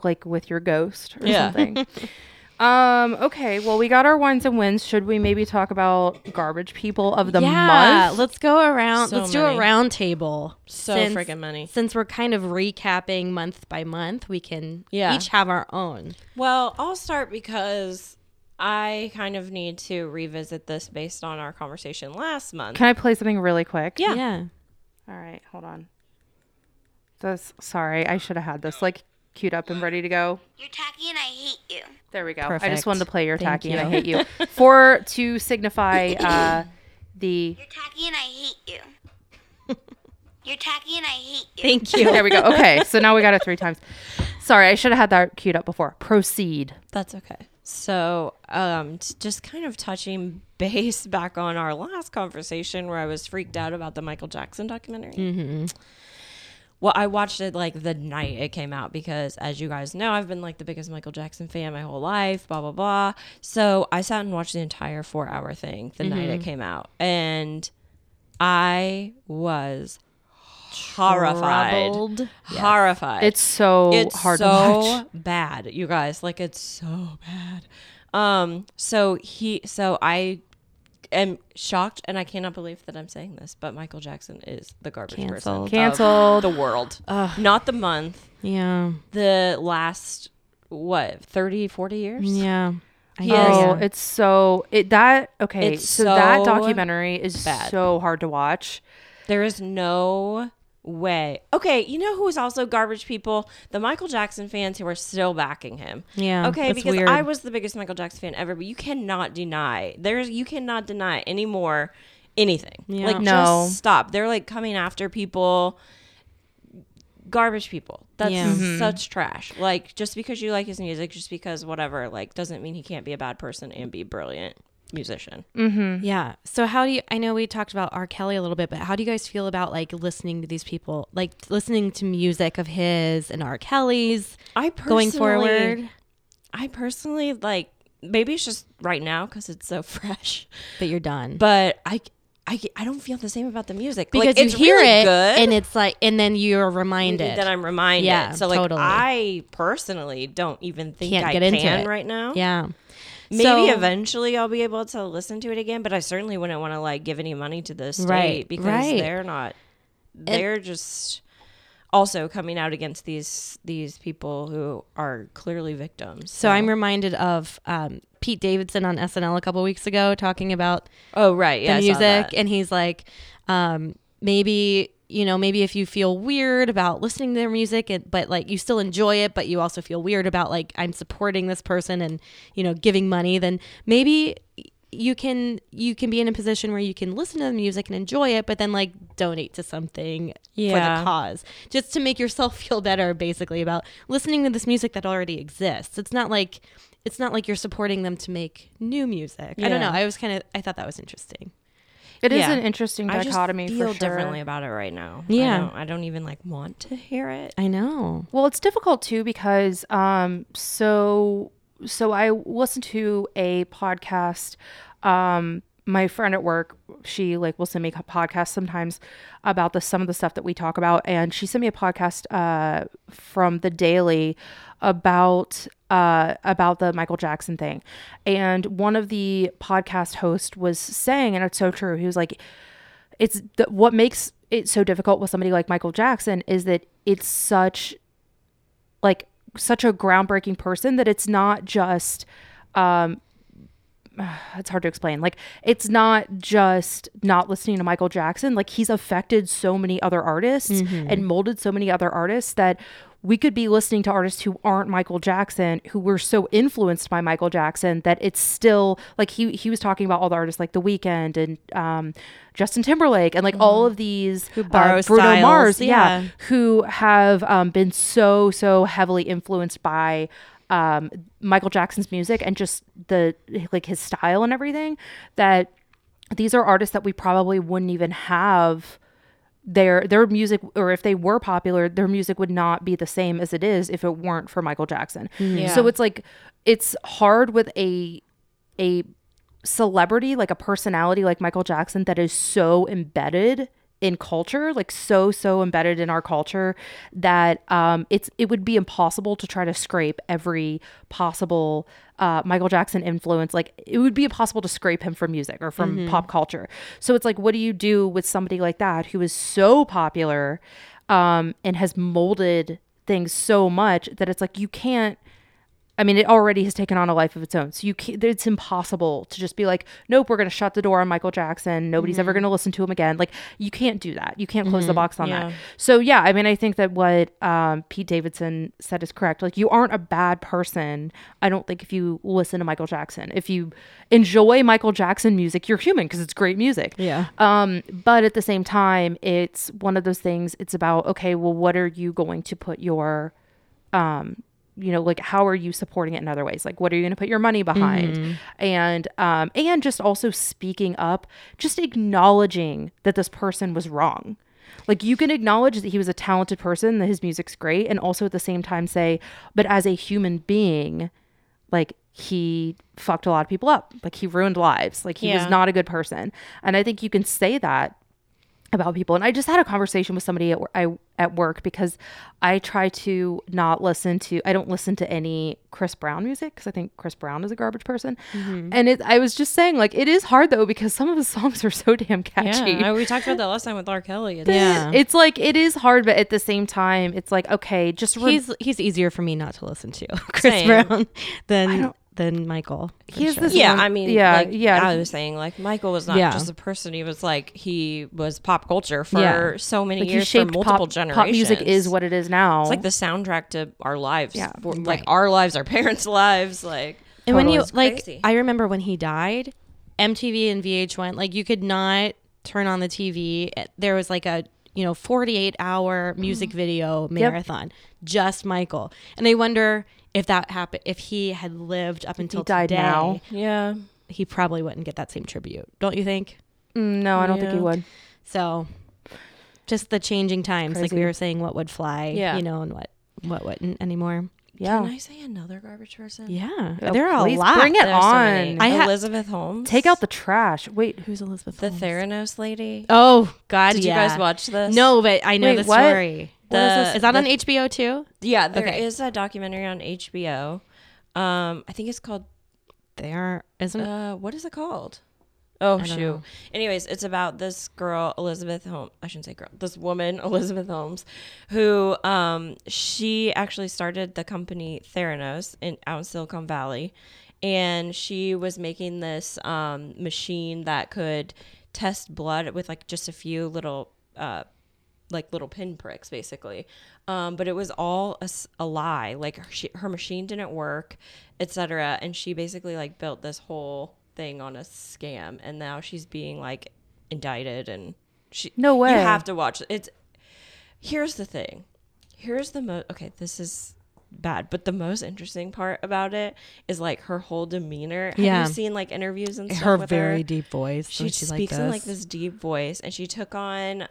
like with your ghost or something. Okay, well, we got our wines and wins. Should we maybe talk about garbage people of the month? Yeah, let's go around. Let's do a round table. So freaking many. Since we're kind of recapping month by month, we can each have our own. Well, I'll start because I kind of need to revisit this based on our conversation last month. Can I play something really quick? Yeah. All right, hold on. Sorry, I should have had this like queued up and ready to go. You're tacky and I hate you. There we go. Perfect. I just wanted to play your tacky and I hate you to signify the. You're tacky and I hate you. You're tacky and I hate you. Thank you. There we go. Okay, so now we got it 3 times. Sorry, I should have had that queued up before. Proceed. That's okay. So, just kind of touching base back on our last conversation where I was freaked out about the Michael Jackson documentary. Mm-hmm. Well, I watched it like the night it came out because, as you guys know, I've been like the biggest Michael Jackson fan my whole life, blah, blah, blah. So I sat and watched the entire 4-hour thing the night it came out. And I was horrified. It's so hard to watch. It's so bad, you guys. Like, it's so bad. So I am shocked, and I cannot believe that I'm saying this, but Michael Jackson is the garbage person. Canceled. The world. Ugh. Not the month. Yeah. The last, 30, 40 years? Yeah. It's so... that documentary is bad. So hard to watch. There is no way. Okay, you know who is also garbage people? The Michael Jackson fans who are still backing him. Yeah. Okay, because weird. I was the biggest Michael Jackson fan ever, but you cannot deny anymore anything. Yeah. Like, just stop. They're like coming after people, garbage people. That's such trash. Like, just because you like his music, just because whatever, like, doesn't mean he can't be a bad person and be brilliant. Musician. Mm-hmm. Yeah. So I know we talked about R. Kelly a little bit, but how do you guys feel about like listening to these people, like listening to music of his and R. Kelly's going forward? I personally, like, maybe it's just right now because it's so fresh. But you're done. But I don't feel the same about the music. Because like, it's hear really it good. And it's like, and then you're reminded. Then I'm reminded. Yeah, so like totally. I personally don't even think I can right now. Yeah. Maybe eventually I'll be able to listen to it again, but I certainly wouldn't want to like give any money to the state because they're not. They're just also coming out against these people who are clearly victims. So I'm reminded of Pete Davidson on SNL a couple weeks ago talking about the music, and he's like, maybe if you feel weird about listening to their music, but like you still enjoy it, but you also feel weird about like I'm supporting this person and, you know, giving money, then maybe you can be in a position where you can listen to the music and enjoy it, but then like donate to something for the cause, just to make yourself feel better basically about listening to this music that already exists. It's not like you're supporting them to make new music. Yeah. I don't know. I thought that was interesting. It is an interesting dichotomy for sure. I just feel differently about it right now. Yeah. I don't even like want to hear it. I know. Well, it's difficult too because so I listened to a podcast my friend at work, she like will send me podcasts sometimes about some of the stuff that we talk about. And she sent me a podcast from The Daily about the Michael Jackson thing. And one of the podcast hosts was saying, and it's so true, he was like, what makes it so difficult with somebody like Michael Jackson is that it's such a groundbreaking person that it's not just, it's hard to explain. Like, it's not just not listening to Michael Jackson. Like, he's affected so many other artists mm-hmm. and molded so many other artists that we could be listening to artists who aren't Michael Jackson, who were so influenced by Michael Jackson that it's still like he was talking about all the artists like The Weeknd and Justin Timberlake and like mm-hmm. all of these who borrow Bruno Mars, who have been so heavily influenced by Michael Jackson's music and just his style and everything, that these are artists that we probably wouldn't even have their music, or if they were popular, their music would not be the same as it is if it weren't for Michael Jackson. Yeah. So it's like, it's hard with a celebrity, like a personality like Michael Jackson that is so embedded in culture, like so embedded in our culture, that it would be impossible to try to scrape every possible Michael Jackson influence. Like, it would be impossible to scrape him from music or from mm-hmm. pop culture. So it's like, what do you do with somebody like that who is so popular and has molded things so much that it's like, you can't, I mean, it already has taken on a life of its own. So you can't, it's impossible to just be like, nope, we're going to shut the door on Michael Jackson. Nobody's mm-hmm. ever going to listen to him again. Like, you can't do that. You can't close mm-hmm. the box on that. So yeah, I mean, I think that what Pete Davidson said is correct. Like, you aren't a bad person, I don't think, if you listen to Michael Jackson. If you enjoy Michael Jackson music, you're human because it's great music. Yeah. But at the same time, it's one of those things. It's about, okay, well, what are you going to put your how are you supporting it in other ways? Like, what are you going to put your money behind? Mm-hmm. And just also speaking up, just acknowledging that this person was wrong. Like, you can acknowledge that he was a talented person, that his music's great, and also at the same time say, but as a human being, like, he fucked a lot of people up. Like, he ruined lives. Like, he was not a good person. And I think you can say that about people. And I just had a conversation with somebody at work, because I try to not listen to, I don't listen to any Chris Brown music because I think Chris Brown is a garbage person. Mm-hmm. And I was just saying, like, it is hard though, because some of his songs are so damn catchy. Yeah, we talked about that last time with R. Kelly. It's like, it is hard, but at the same time, it's like, okay, just he's easier for me not to listen to Chris Brown than Michael. He's sure. I was saying, like, Michael was not just a person. He was like, he was pop culture for so many years, for multiple generations. Pop music is what it is now. It's like the soundtrack to our lives, like our lives, our parents' lives, like. And when you crazy. I remember when he died, MTV and VH1, like, you could not turn on the TV. There was like a 48-hour music video marathon, just Michael. And I wonder, if that happened, if he had lived up until today, now, he probably wouldn't get that same tribute. Don't you think? No, I don't think he would. So, just the changing times, like we were saying, what would fly, and what wouldn't anymore. Yeah. Can I say another garbage person? Yeah, there are a lot. Bring it on, Elizabeth Holmes. Take out the trash. Wait, who's Elizabeth Holmes? The Theranos lady. Oh God, did you guys watch this? No, but I know the story. Is that on HBO too? Yeah, there is a documentary on HBO. I think it's called what is it called? Oh, shoot. Know. Anyways, it's about this girl, Elizabeth Holmes. I shouldn't say girl. This woman, Elizabeth Holmes, who she actually started the company Theranos out in Silicon Valley. And she was making this machine that could test blood with like just a few little little pinpricks, basically. But it was all a lie. Like, her machine didn't work, etc. And she basically like built this whole thing on a scam. And now she's being like indicted, and no way. You have to watch it. Here's the thing. Here's the most, okay, this is bad, but the most interesting part about it is like her whole demeanor. Have you seen like interviews and stuff with her? Her very deep voice. She speaks in like this deep voice, and she took on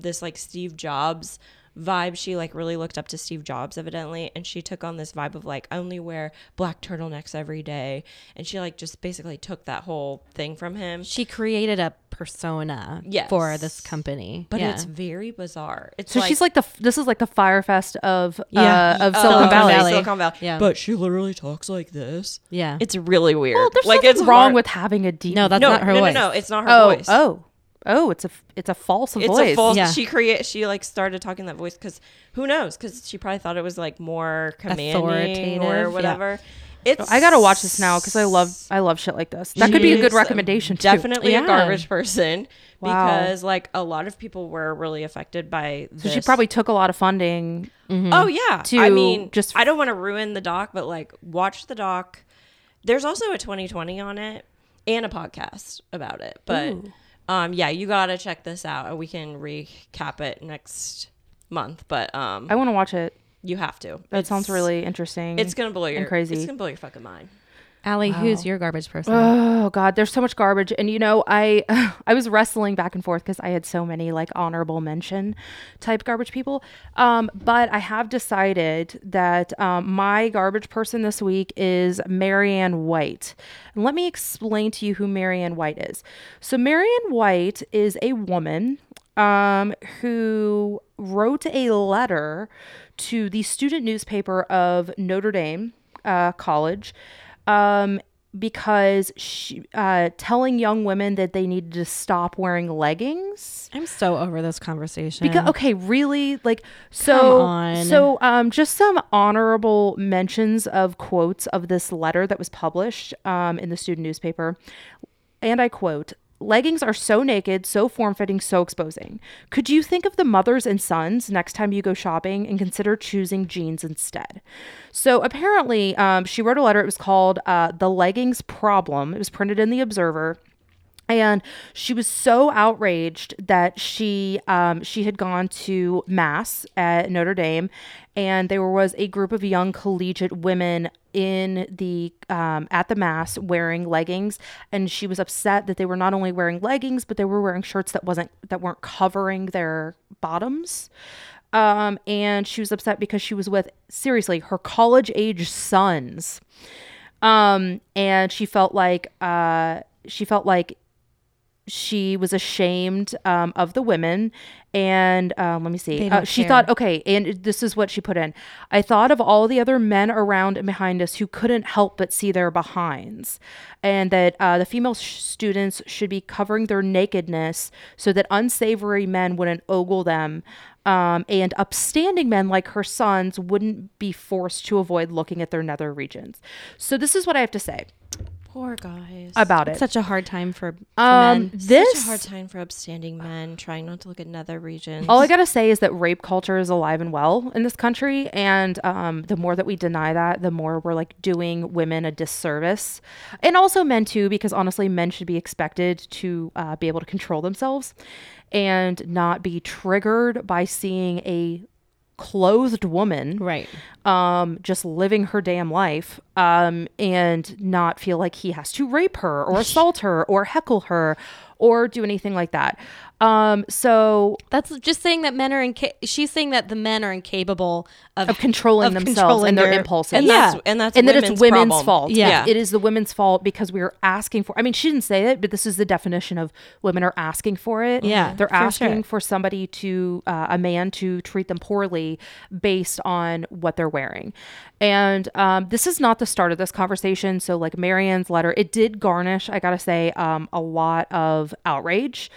this like Steve Jobs vibe. She like really looked up to Steve Jobs evidently, and she took on this vibe of like, only wear black turtlenecks every day. And she like just basically took that whole thing from him. She created a persona for this company. But it's very bizarre. It's so like, she's like this is like the Firefest of Silicon Valley. Silicon Valley. Yeah. But she literally talks like this. Yeah. It's really weird. Well, there's like nothing wrong with having a deep. No, that's not her voice. No, it's not her voice. Oh, it's a false voice. It's a false. Yeah. She like started talking that voice because who knows? Because she probably thought it was like more commanding or whatever. Yeah. I gotta watch this now because I love shit like this. That could be a good recommendation. Definitely a garbage person. Wow. Because like a lot of people were really affected by this. So she probably took a lot of funding. Mm-hmm, oh yeah. I don't want to ruin the doc, but like watch the doc. There's also a 2020 on it and a podcast about it, but. Ooh. You gotta check this out, and we can recap it next month. But I want to watch it. You have to. That sounds really interesting. It's gonna blow your crazy. It's gonna blow your fucking mind. Allie, who's your garbage person? Oh God, there's so much garbage, and you know, I was wrestling back and forth because I had so many like honorable mention type garbage people. But I have decided that my garbage person this week is Marianne White. And let me explain to you who Marianne White is. So Marianne White is a woman who wrote a letter to the student newspaper of Notre Dame College. Because she telling young women that they needed to stop wearing leggings. I'm so over this conversation. Just some honorable mentions of quotes of this letter that was published in the student newspaper, and I quote. Leggings are so naked, so form-fitting, so exposing. Could you think of the mothers and sons next time you go shopping and consider choosing jeans instead? So apparently she wrote a letter. It was called The Leggings Problem. It was printed in The Observer. And she was so outraged that she had gone to mass at Notre Dame, and there was a group of young collegiate women in the at the mass wearing leggings, and she was upset that they were not only wearing leggings, but they were wearing shirts that weren't covering their bottoms. And she was upset because she was with seriously her college-age sons, and she felt like. She was ashamed of the women, and let me see. She thought, okay, and this is what she put in. I thought of all the other men around and behind us who couldn't help but see their behinds, and that the female students should be covering their nakedness so that unsavory men wouldn't ogle them, and upstanding men like her sons wouldn't be forced to avoid looking at their nether regions. So this is what I have to say. Poor guys. About it. It's such a hard time for men. Such a hard time for upstanding men trying not to look at nether regions. All I gotta say is that rape culture is alive and well in this country, and the more that we deny that, the more we're like doing women a disservice, and also men too, because honestly, men should be expected to be able to control themselves and not be triggered by seeing a clothed woman, right? Just living her damn life, and not feel like he has to rape her or assault her or heckle her or do anything like that. So that's just saying that men are she's saying that the men are incapable of controlling themselves and their impulses, and that it's women's fault. It is the women's fault because we are asking for. I mean, she didn't say it, but this is the definition of women are asking for it. Yeah, they're asking for somebody to a man to treat them poorly based on what they're wearing, and this is not the start of this conversation. So, like Marianne's letter, it did garnish, I gotta say, a lot of outrage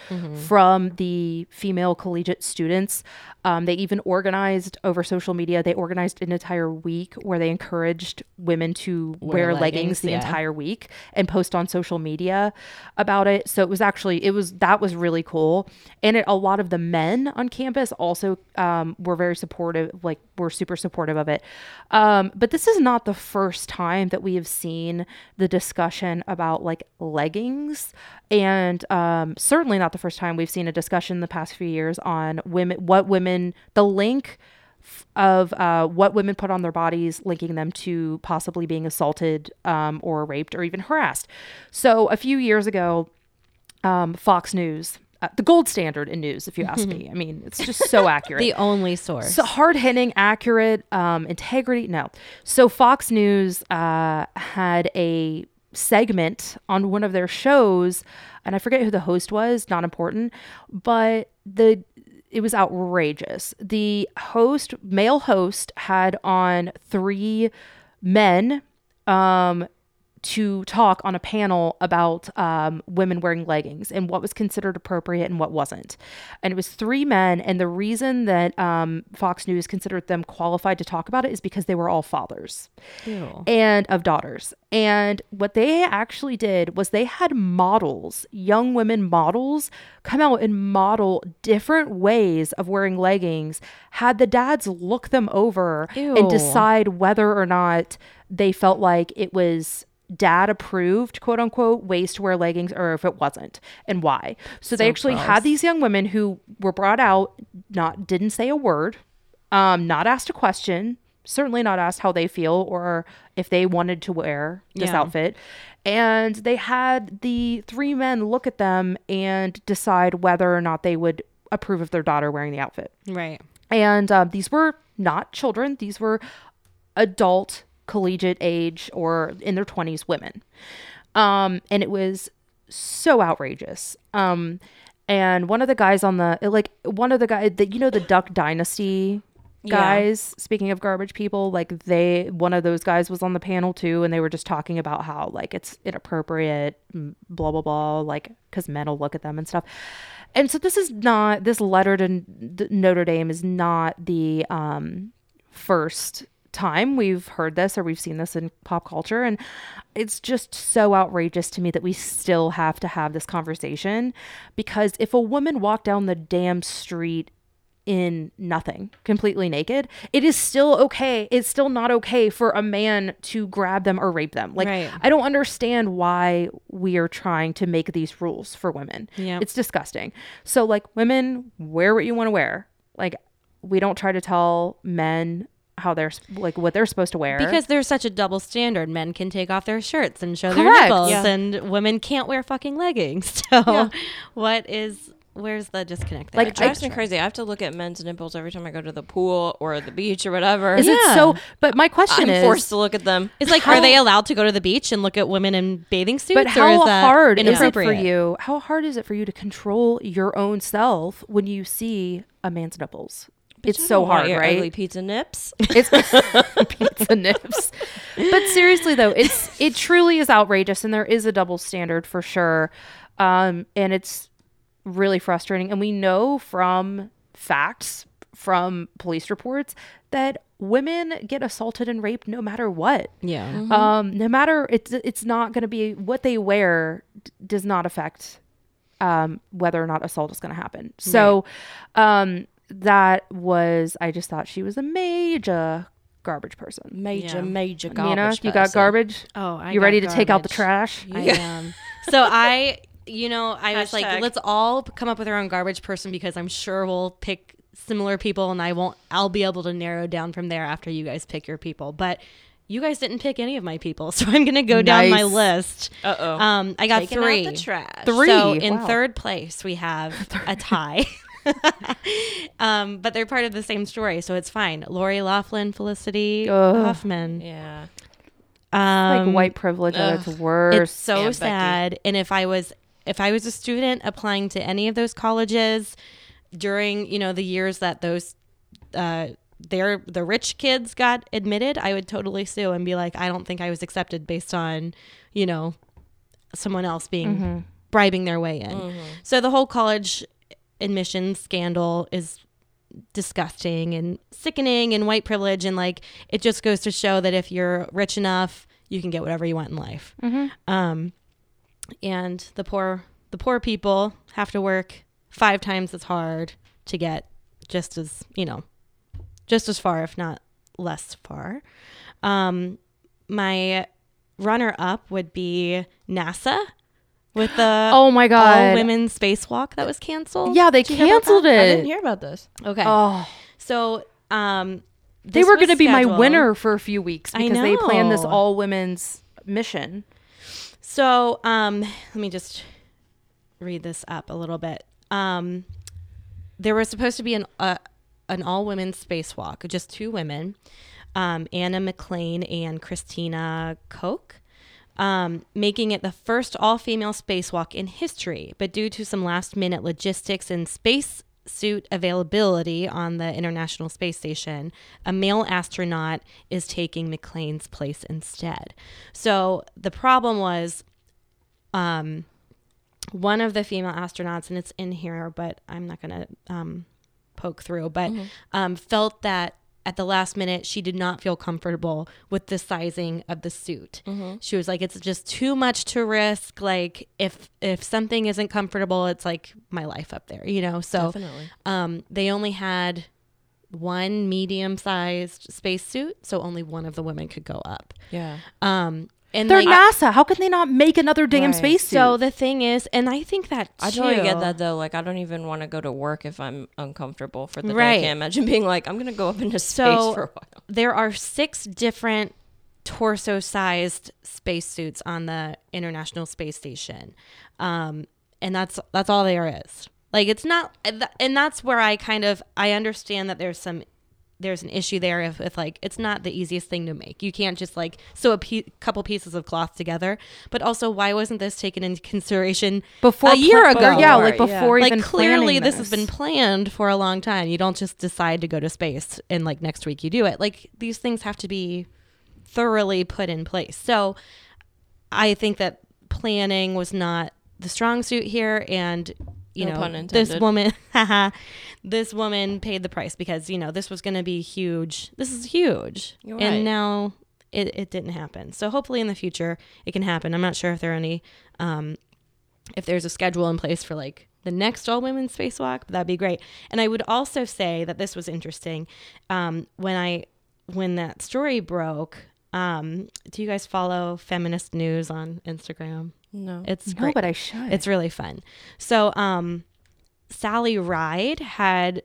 from the female collegiate students. They even organized over social media. They organized an entire week where they encouraged women to wear leggings the entire week and post on social media about it. So that was really cool. And a lot of the men on campus also were very supportive, like were super supportive of it. But this is not the first time that we have seen the discussion about like leggings, and certainly not the first time we've seen a discussion in the past few years on what women put on their bodies, linking them to possibly being assaulted or raped or even harassed. So a few years ago, Fox News the gold standard in news, if you ask me. I mean, it's just so accurate. The only source. So hard-hitting, accurate, integrity. No. So Fox News had a segment on one of their shows, and I forget who the host was, not important, but it was outrageous. The host, male host, had on three men to talk on a panel about women wearing leggings and what was considered appropriate and what wasn't. And it was three men. And the reason that Fox News considered them qualified to talk about it is because they were all fathers. Ew. And of daughters. And what they actually did was they had models, young women models, come out and model different ways of wearing leggings, had the dads look them over. Ew. And decide whether or not they felt like it was dad approved, quote unquote, ways to wear leggings, or if it wasn't, and why. So they actually had these young women who were brought out, didn't say a word, not asked a question, certainly not asked how they feel or if they wanted to wear this outfit. And they had the three men look at them and decide whether or not they would approve of their daughter wearing the outfit. Right. And these were not children. These were adult collegiate age or in their 20s women, and it was so outrageous. And one of the guys on the the Duck Dynasty guys, speaking of garbage people, like one of those guys was on the panel too, and they were just talking about how like it's inappropriate, blah blah blah, like because men will look at them and stuff. And so this letter to Notre Dame is not the first time we've heard this or we've seen this in pop culture, and it's just so outrageous to me that we still have to have this conversation. Because if a woman walked down the damn street in nothing, completely naked, it is still okay. It's still not okay for a man to grab them or rape them. Like, right. I don't understand why we are trying to make these rules for women. Yep. It's disgusting. So like, women, wear what you want to wear. Like, we don't try to tell men how they're like what they're supposed to wear, because there's such a double standard. Men can take off their shirts and show their nipples, and women can't wear fucking leggings. So where's the disconnect there? Like, it drives me crazy. I have to look at men's nipples every time I go to the pool or the beach or whatever. Is it so? But my question is, I'm forced to look at them. It's like, are they allowed to go to the beach and look at women in bathing suits? But how hard is it for you? How hard is it for you to control your own self when you see a man's nipples? It's so hard, right? Ugly pizza nips. It's pizza nips. But seriously, though, it truly is outrageous, and there is a double standard for sure, and it's really frustrating. And we know from facts, from police reports, that women get assaulted and raped no matter what. Yeah. Mm-hmm. No matter, it's not going to be what they wear does not affect whether or not assault is going to happen. So. Right. I just thought she was a major garbage person. Major garbage person. You got garbage? Oh, you ready to take out the trash? I am. So I was like, let's all come up with our own garbage person, because I'm sure we'll pick similar people, and I'll be able to narrow down from there after you guys pick your people. But you guys didn't pick any of my people, so I'm going to go down my list. Uh-oh. I got three. Out the trash. Three. So in third place, we have a tie. But they're part of the same story, so it's fine. Lori Loughlin, Felicity Huffman. Yeah. Like white privilege at its worst. It's so sad. Becky. And if I was a student applying to any of those colleges during, the years that those the rich kids got admitted, I would totally sue and be like, I don't think I was accepted based on, someone else being bribing their way in. Mm-hmm. So the whole college admissions scandal is disgusting and sickening, and white privilege, and like, it just goes to show that if you're rich enough, you can get whatever you want in life. Mm-hmm. And the poor people have to work 5 times as hard to get just as far, if not less far. My runner up would be NASA. With the all-women's spacewalk that was canceled. Yeah, they canceled it. I didn't hear about this. Okay. Oh. So they were going to be my winner for a few weeks, because they planned this all-women's mission. So let me just read this up a little bit. There was supposed to be an all-women spacewalk, just two women, Anna McLean and Christina Koch, making it the first all-female spacewalk in history. But due to some last-minute logistics and space suit availability on the International Space Station, a male astronaut is taking McLean's place instead. So the problem was one of the female astronauts, and it's in here, but I'm not going to poke through, but felt that at the last minute, she did not feel comfortable with the sizing of the suit. Mm-hmm. She was like, it's just too much to risk. Like, if something isn't comfortable, it's like my life up there, you know? So they only had one medium-sized spacesuit, so only one of the women could go up. Yeah. And they're like, NASA. How can they not make another damn spacesuit? So the thing is, and I think that too. I totally get that though. Like, I don't even want to go to work if I'm uncomfortable for the day. I can't imagine being like, I'm going to go up into space for a while. There are 6 different torso-sized spacesuits on the International Space Station. And that's all there is. Like, it's not, and that's where I understand that there's an issue there if like, it's not the easiest thing to make. You can't just like sew a couple pieces of cloth together. But also, why wasn't this taken into consideration before a year ago? Yeah, like before even planning. Like, clearly this has been planned for a long time. You don't just decide to go to space and like next week you do it. Like, these things have to be thoroughly put in place. So I think that planning was not the strong suit here, and you know, this woman paid the price because, you know, this was going to be huge. This is huge. You're right. And now it didn't happen. So hopefully in the future it can happen. I'm not sure if there are any, if there's a schedule in place for like the next all women spacewalk, but that'd be great. And I would also say that this was interesting. When that story broke, do you guys follow feminist news on Instagram? No, it's great. But I should. It's really fun. So, Sally Ride had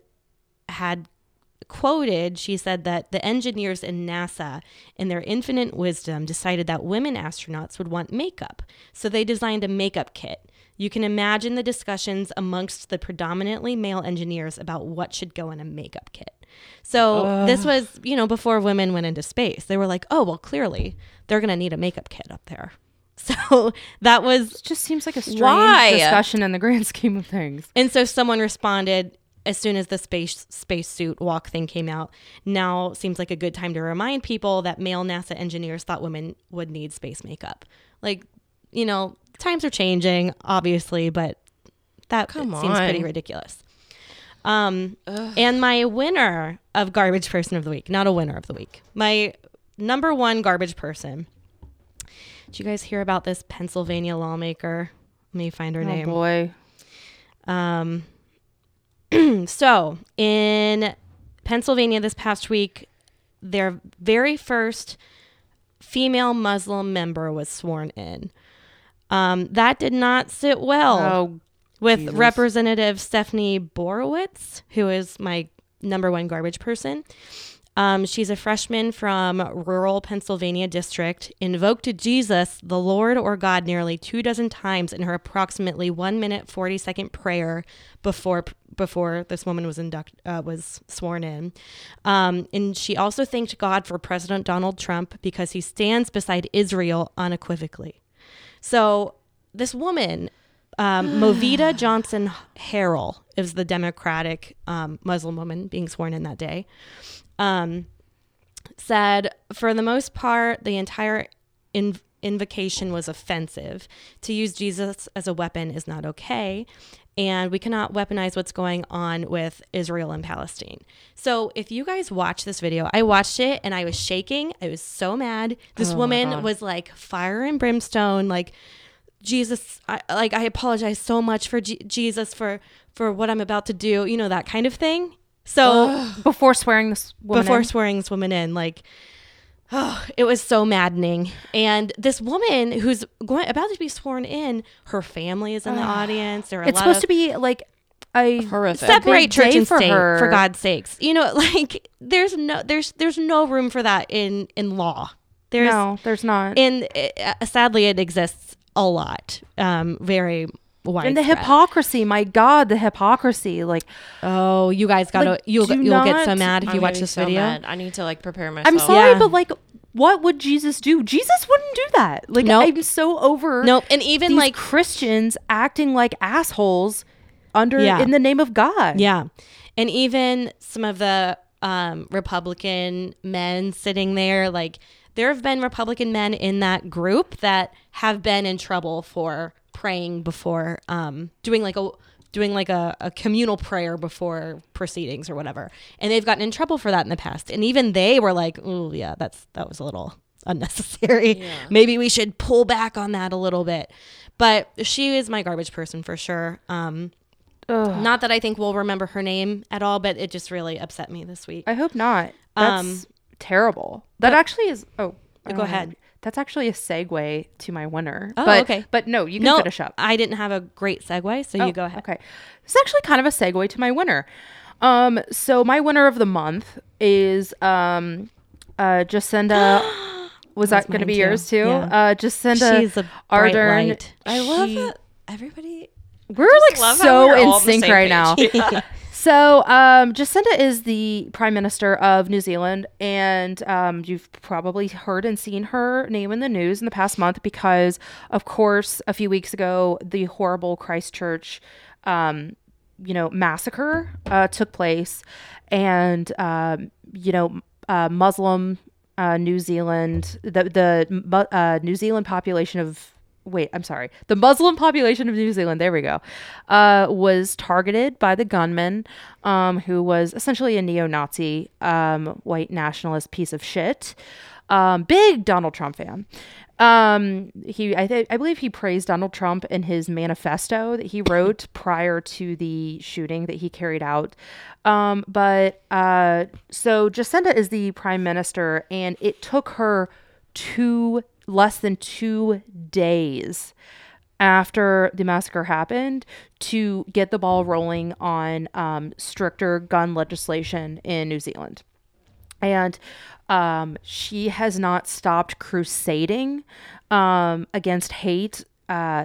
quoted. She said that the engineers in NASA, in their infinite wisdom, decided that women astronauts would want makeup, so they designed a makeup kit. You can imagine the discussions amongst the predominantly male engineers about what should go in a makeup kit. So this was, you know, before women went into space. They were like, oh well, clearly they're going to need a makeup kit up there. So that was... It just seems like a strange discussion in the grand scheme of things. And so someone responded, as soon as the spacesuit walk thing came out, now seems like a good time to remind people that male NASA engineers thought women would need space makeup. Like, you know, times are changing, obviously, but that seems pretty ridiculous. And my winner of Garbage Person of the Week, not a winner of the week, my number one garbage person... Did you guys hear about this Pennsylvania lawmaker? Let me find her name. Oh, boy. So, in Pennsylvania this past week, their very first female Muslim member was sworn in. That did not sit well with Representative Stephanie Borowitz, who is my number one garbage person. She's a freshman from rural Pennsylvania district, invoked to Jesus, the Lord or God, nearly 2 dozen times in her approximately 1-minute, 40-second prayer before this woman was sworn in. And she also thanked God for President Donald Trump because he stands beside Israel unequivocally. So this woman, Movida Johnson Harrell, is the Democratic Muslim woman being sworn in that day. Said, for the most part, the entire invocation was offensive. To use Jesus as a weapon is not okay. And we cannot weaponize what's going on with Israel and Palestine. So if you guys watch this video, I watched it and I was shaking. I was so mad. This woman was like fire and brimstone, like, Jesus, I apologize so much for Jesus for what I'm about to do, you know, that kind of thing. So before swearing this woman in, like, it was so maddening. And this woman who's about to be sworn in, her family is in the audience. It's supposed to be like a horrific separate church and state, for God's sakes. You know, like, there's no room for that in law. There's not. And sadly, it exists a lot, very widespread. And the hypocrisy, my God, the hypocrisy. Like, oh, you guys gotta, like, you'll get so mad if you watch this video. Mad. I need to like prepare myself. I'm sorry, but like, what would Jesus do? Jesus wouldn't do that. Like, nope. I'm so over. Nope. And even these like Christians acting like assholes under in the name of God. Yeah. And even some of the Republican men sitting there, like there have been Republican men in that group that have been in trouble for praying before doing like a communal prayer before proceedings or whatever. And they've gotten in trouble for that in the past. And even they were like, oh yeah, that was a little unnecessary. Yeah. Maybe we should pull back on that a little bit. But she is my garbage person for sure. Not that I think we'll remember her name at all, but it just really upset me this week. I hope not. That's terrible. That actually is. Oh, go ahead. That's actually a segue to my winner. Oh, but, okay. But no, you can finish up. I didn't have a great segue, so you go ahead. Okay. It's actually kind of a segue to my winner. So my winner of the month is Jacinda. Was that going to be yours too? Yeah. Jacinda. She's a bright light. I love it. Everybody. We're like so in sync right now. Yeah. So Jacinda is the Prime Minister of New Zealand, and you've probably heard and seen her name in the news in the past month because, of course, a few weeks ago, the horrible Christchurch, massacre took place, and Muslim New Zealand, the New Zealand population of. Wait, I'm sorry. The Muslim population of New Zealand, there we go, was targeted by the gunman, who was essentially a neo-Nazi, white nationalist piece of shit. Big Donald Trump fan. I believe he praised Donald Trump in his manifesto that he wrote prior to the shooting that he carried out. So Jacinda is the Prime Minister, and it took her less than 2 days after the massacre happened to get the ball rolling on stricter gun legislation in New Zealand. And she has not stopped crusading against hate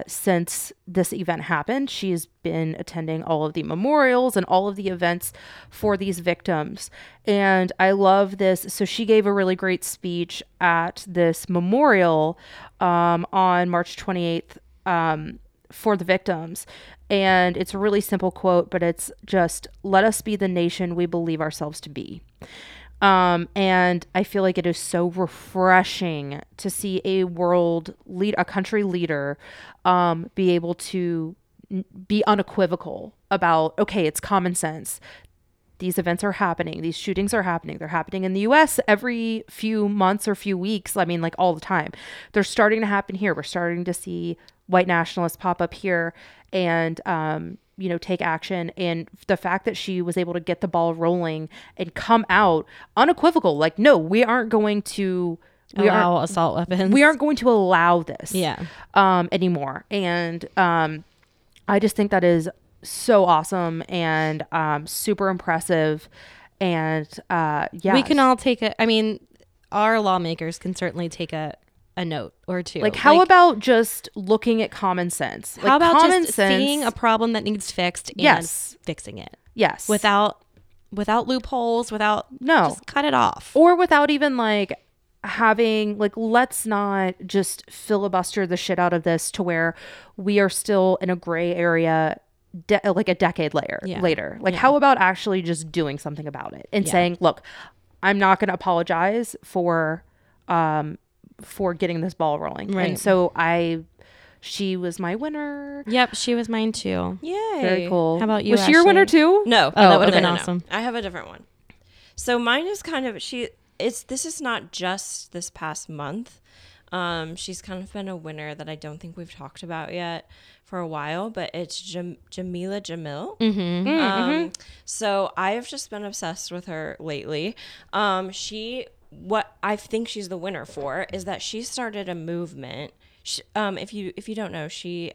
since this event happened. She has been attending all of the memorials and all of the events for these victims. And I love this. So she gave a really great speech at this memorial on March 28th for the victims. And it's a really simple quote, but it's just, "Let us be the nation we believe ourselves to be." And I feel like it is so refreshing to see a country leader, be able to be unequivocal about, okay, it's common sense. These events are happening. These shootings are happening. They're happening in the U.S. every few months or few weeks. I mean, like all the time. They're starting to happen here. We're starting to see white nationalists pop up here and, take action. And the fact that she was able to get the ball rolling and come out unequivocal, like, no, we aren't going to allow assault weapons. We aren't going to allow this anymore. And I just think that is so awesome and super impressive. And we can all take our lawmakers can certainly take a note or two. Like, how about just looking at common sense? Like, how about common sense, seeing a problem that needs fixed and fixing it? Yes. Without loopholes, just cut it off. Or without even let's not just filibuster the shit out of this to where we are still in a gray area a decade later. Like, how about actually just doing something about it and saying, look, I'm not going to apologize for getting this ball rolling. Right. And so she was my winner. Yep, she was mine too. Yay. Very cool. How about you, Was Ashley? She your winner too? No. Oh, that would have been awesome. No. I have a different one. So mine is kind of, this is not just this past month. She's kind of been a winner that I don't think we've talked about yet for a while, but it's Jamila Jamil. Mm-hmm. So I've just been obsessed with her lately. What I think she's the winner for is that she started a movement. She, if you don't know, she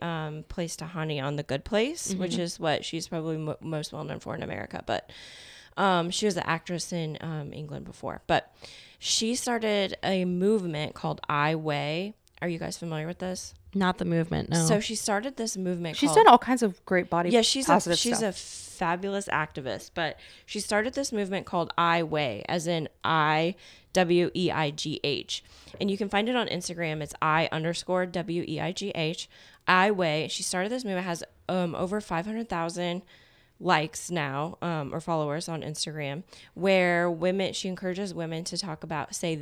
placed Tahani on The Good Place, mm-hmm. which is what she's probably most well known for in America. But she was an actress in England before. But she started a movement called I Weigh Are you guys familiar with this? Not the movement, no. So she started this movement. She's done all kinds of great body positive stuff. Yeah, she's a fabulous activist, but she started this movement called I Weigh, as in IWEIGH. And you can find it on Instagram. It's I_WEIGH. I Weigh. She started this movement, has over 500,000 likes now, or followers on Instagram, where women, she encourages women to talk about, say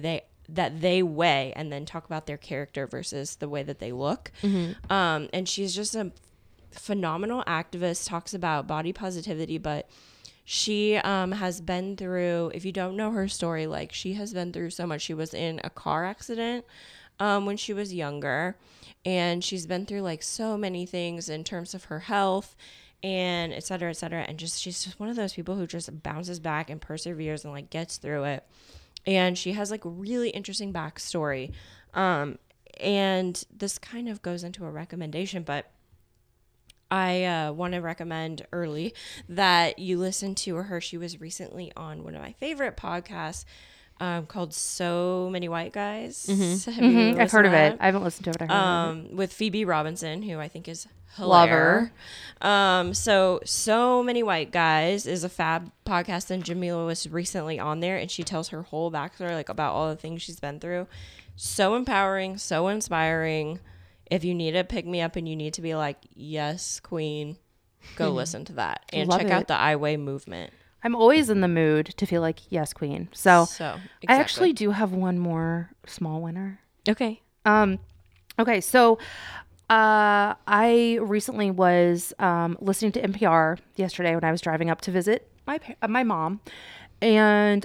that they weigh, and then talk about their character versus the way that they look. Mm-hmm. And she's just a phenomenal activist, talks about body positivity, but she has been through, if you don't know her story, like she has been through so much. She was in a car accident when she was younger, and she's been through like so many things in terms of her health and et cetera, and just she's just one of those people who just bounces back and perseveres and like gets through it. And she has like really interesting backstory. And this kind of goes into a recommendation, but I want to recommend early that you listen to her. She was recently on one of my favorite podcasts called So Many White Guys. Mm-hmm. Mm-hmm. I've heard of it. I haven't listened to it. I heard of it. With Phoebe Robinson, who I think is hilarious. So Many White Guys is a fab podcast, and Jamila was recently on there, and she tells her whole backstory, like about all the things she's been through. So empowering, so inspiring. If you need a pick me up and you need to be like, yes, queen, go listen to that and check out the I Weigh movement. I'm always in the mood to feel like, yes, queen. So exactly. I actually do have one more small winner. Okay. So I recently was listening to NPR yesterday when I was driving up to visit my mom. And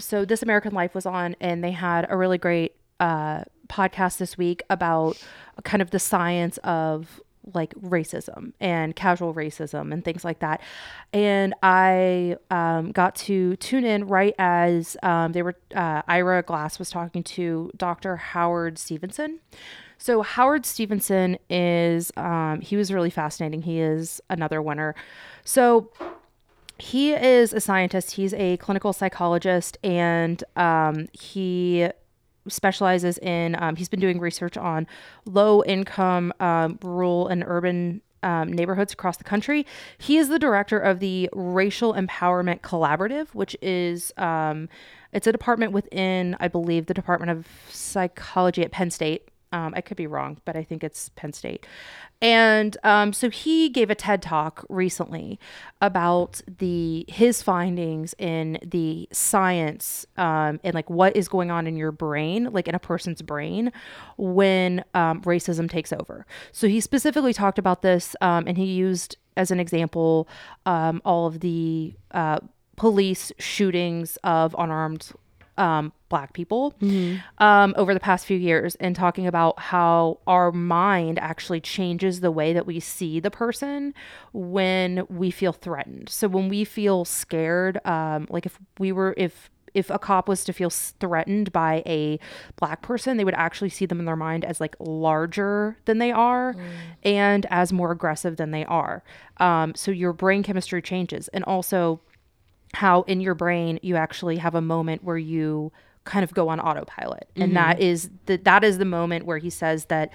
so This American Life was on, and they had a really great podcast this week about kind of the science of like racism and casual racism and things like that. And I got to tune in right as Ira Glass was talking to Dr. Howard Stevenson. So Howard Stevenson is, he was really fascinating. He is another winner. So he is a scientist. He's a clinical psychologist, and he specializes in, he's been doing research on low income, rural and urban neighborhoods across the country. He is the director of the Racial Empowerment Collaborative, which is, it's a department within, I believe, the Department of Psychology at Penn State. I could be wrong, but I think it's Penn State. And so he gave a TED Talk recently about his findings in the science and like what is going on in your brain, like in a person's brain, when racism takes over. So he specifically talked about this, and he used as an example all of the police shootings of unarmed Black people over the past few years, and talking about how our mind actually changes the way that we see the person when we feel threatened. So when we feel scared, like if a cop was to feel threatened by a Black person, they would actually see them in their mind as like larger than they are and as more aggressive than they are. So your brain chemistry changes, and also how in your brain you actually have a moment where you kind of go on autopilot. And that is the moment where he says that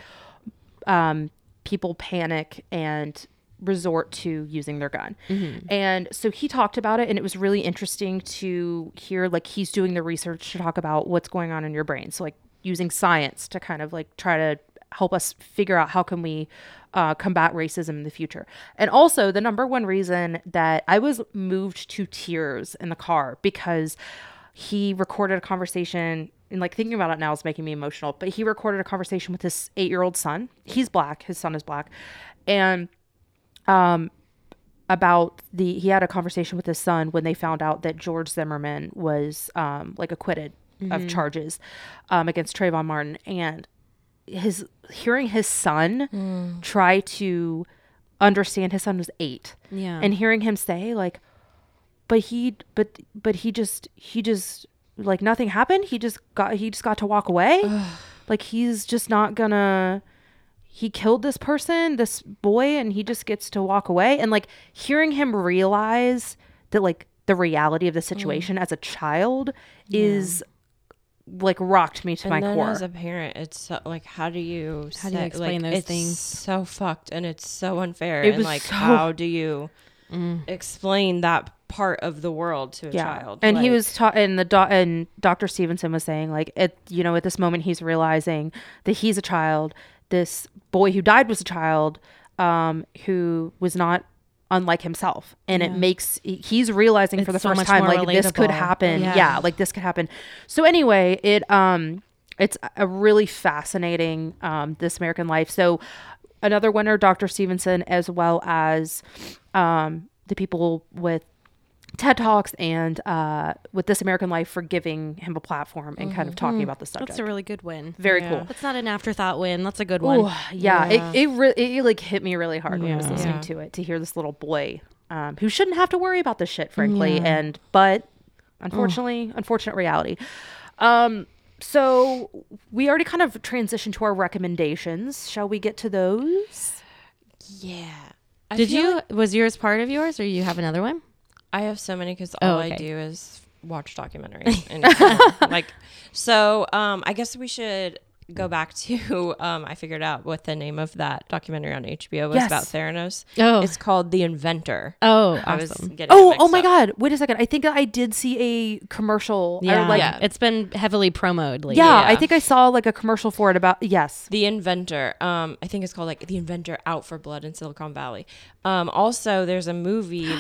people panic and resort to using their gun. Mm-hmm. And so he talked about it, and it was really interesting to hear, like, he's doing the research to talk about what's going on in your brain. So like using science to kind of like try to help us figure out how can we combat racism in the future. And also the number one reason that I was moved to tears in the car, because he recorded a conversation, and like thinking about it now is making me emotional, but he recorded a conversation with his 8-year-old son. He's Black. His son is Black. And he had a conversation with his son when they found out that George Zimmerman was like acquitted of charges against Trayvon Martin. And hearing his son try to understand, his son was 8, and hearing him say like, but he just like nothing happened. He just got to walk away. Like he's just not gonna, he killed this person, this boy, and he just gets to walk away. And like hearing him realize that like the reality of the situation as a child is like rocked me to my core. As a parent, it's so, like, how do you explain those things? It's so fucked and it's so unfair. How do you explain that part of the world to a child? And he was taught, and Dr. Stevenson was saying, like, at this moment he's realizing that he's a child. This boy who died was a child who was not unlike himself, and he's realizing it's for the first time, like, relatable. This could happen. Yeah, like this could happen. So anyway, it's a really fascinating This American Life. So another winner, Dr. Stevenson, as well as the people with TED Talks and with This American Life for giving him a platform and kind of talking about the subject. That's a really good win. Very cool. That's not an afterthought win. That's a good one. Ooh, yeah. It like hit me really hard when I was listening to it, to hear this little boy who shouldn't have to worry about this shit, frankly. Yeah. But unfortunately, unfortunate reality. So we already kind of transitioned to our recommendations. Shall we get to those? Yeah. Was yours part of yours, or you have another one? I have so many because all I do is watch documentaries. And I guess we should go back to, I figured out what the name of that documentary on HBO was about Theranos. Oh. It's called The Inventor. Oh, awesome. I was getting my God. Wait a second. I think I did see a commercial. Yeah. It's been heavily promoted lately. Yeah, I think I saw like a commercial for it The Inventor. I think it's called like The Inventor Out for Blood in Silicon Valley. Also, there's a movie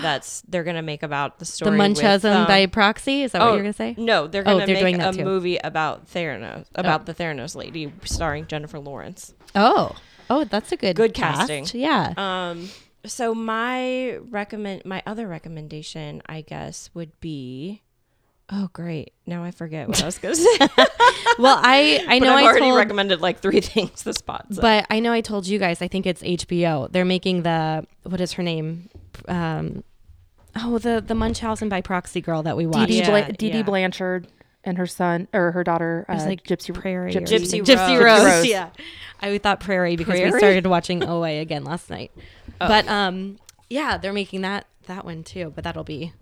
they're going to make about the story. The Munchausen by proxy? Is that what you were going to say? No, they're going to make a movie about Theranos, about the Theranos lady, starring Jennifer Lawrence. Oh, that's a good casting. Yeah. So my other recommendation, I guess, would be. Oh, great. Now I forget what I was going to say. Well, I know I've already recommended like three things this spot. So. But I know I told you guys, I think it's HBO. They're making what is her name? The Munchausen by proxy girl that we watched. Dee Dee Blanchard. And her son or her daughter, like Gypsy Prairie. Gypsy Rose. Yeah, I thought Prairie because we started watching OA again last night. Oh. But they're making that one too. But that'll be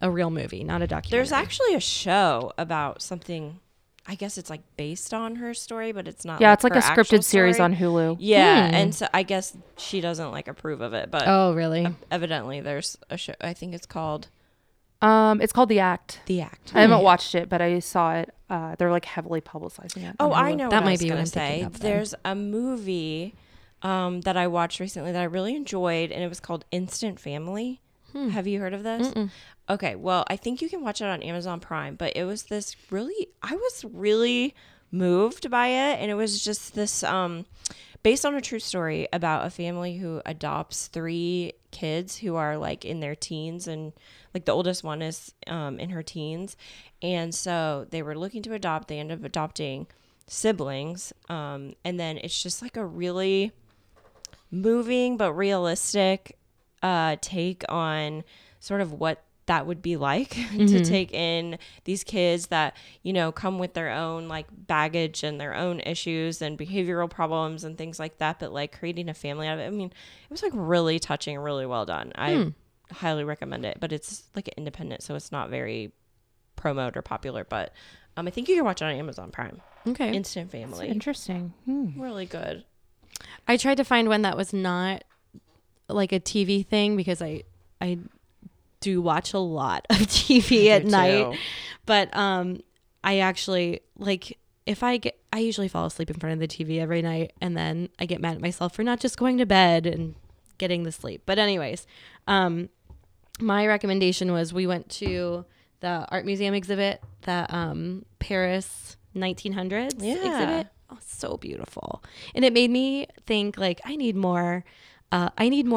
a real movie, not a documentary. There's actually a show about something. I guess it's like based on her story, but it's not. Yeah, it's like a scripted series on Hulu. Yeah, and so I guess she doesn't like approve of it. But oh, really? Evidently, there's a show. I think it's called. It's called The Act. I haven't watched it, but I saw it. They're like heavily publicizing it. Oh, I know. That might be what I'm saying. There's a movie that I watched recently that I really enjoyed, and it was called Instant Family. Have you heard of this? Mm-mm. Okay, well, I think you can watch it on Amazon Prime, but it was this really. I was really moved by it, and it was just this based on a true story about a family who adopts three kids who are like in their teens, and like the oldest one is in her teens, and so they were looking to adopt. They end up adopting siblings, and then it's just like a really moving but realistic take on sort of what that would be like to take in these kids that, you know, come with their own like baggage and their own issues and behavioral problems and things like that, but like creating a family out of it. I mean, it was like really touching, really well done. I highly recommend it, but it's like independent, so it's not very promoted or popular, but I think you can watch it on Amazon Prime. Okay. Instant Family. That's interesting. Really good. I tried to find one that was not like a TV thing because I do watch a lot of TV at night, but I actually like if I usually fall asleep in front of the TV every night, and then I get mad at myself for not just going to bed and getting the sleep. But anyways, my recommendation was we went to the art museum exhibit, the Paris 1900s exhibit. Oh, so beautiful, and it made me think like I need more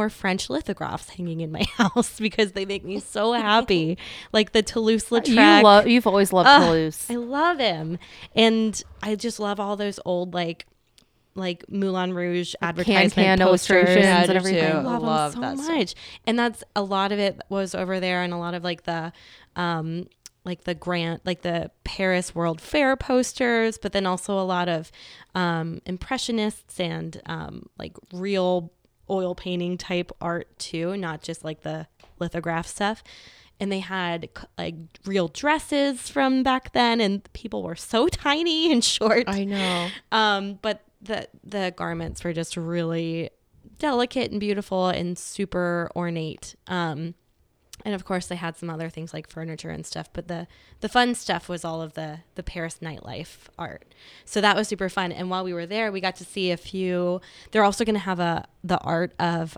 French lithographs hanging in my house because they make me so happy. Like the Toulouse-Lautrec. You've always loved Toulouse. I love him. And I just love all those old like Moulin Rouge advertisement posters and everything. I love them so much. And that's a lot of it was over there, and a lot of like the the Paris World Fair posters, but then also a lot of impressionists and like real oil painting type art too, not just like the lithograph stuff. and they had like real dresses from back then, and people were so tiny and short. I know. But the garments were just really delicate and beautiful and super ornate. And of course they had some other things like furniture and stuff, but the fun stuff was all of the Paris nightlife art. So that was super fun. And while we were there, we got to see a few. They're also going to have the art of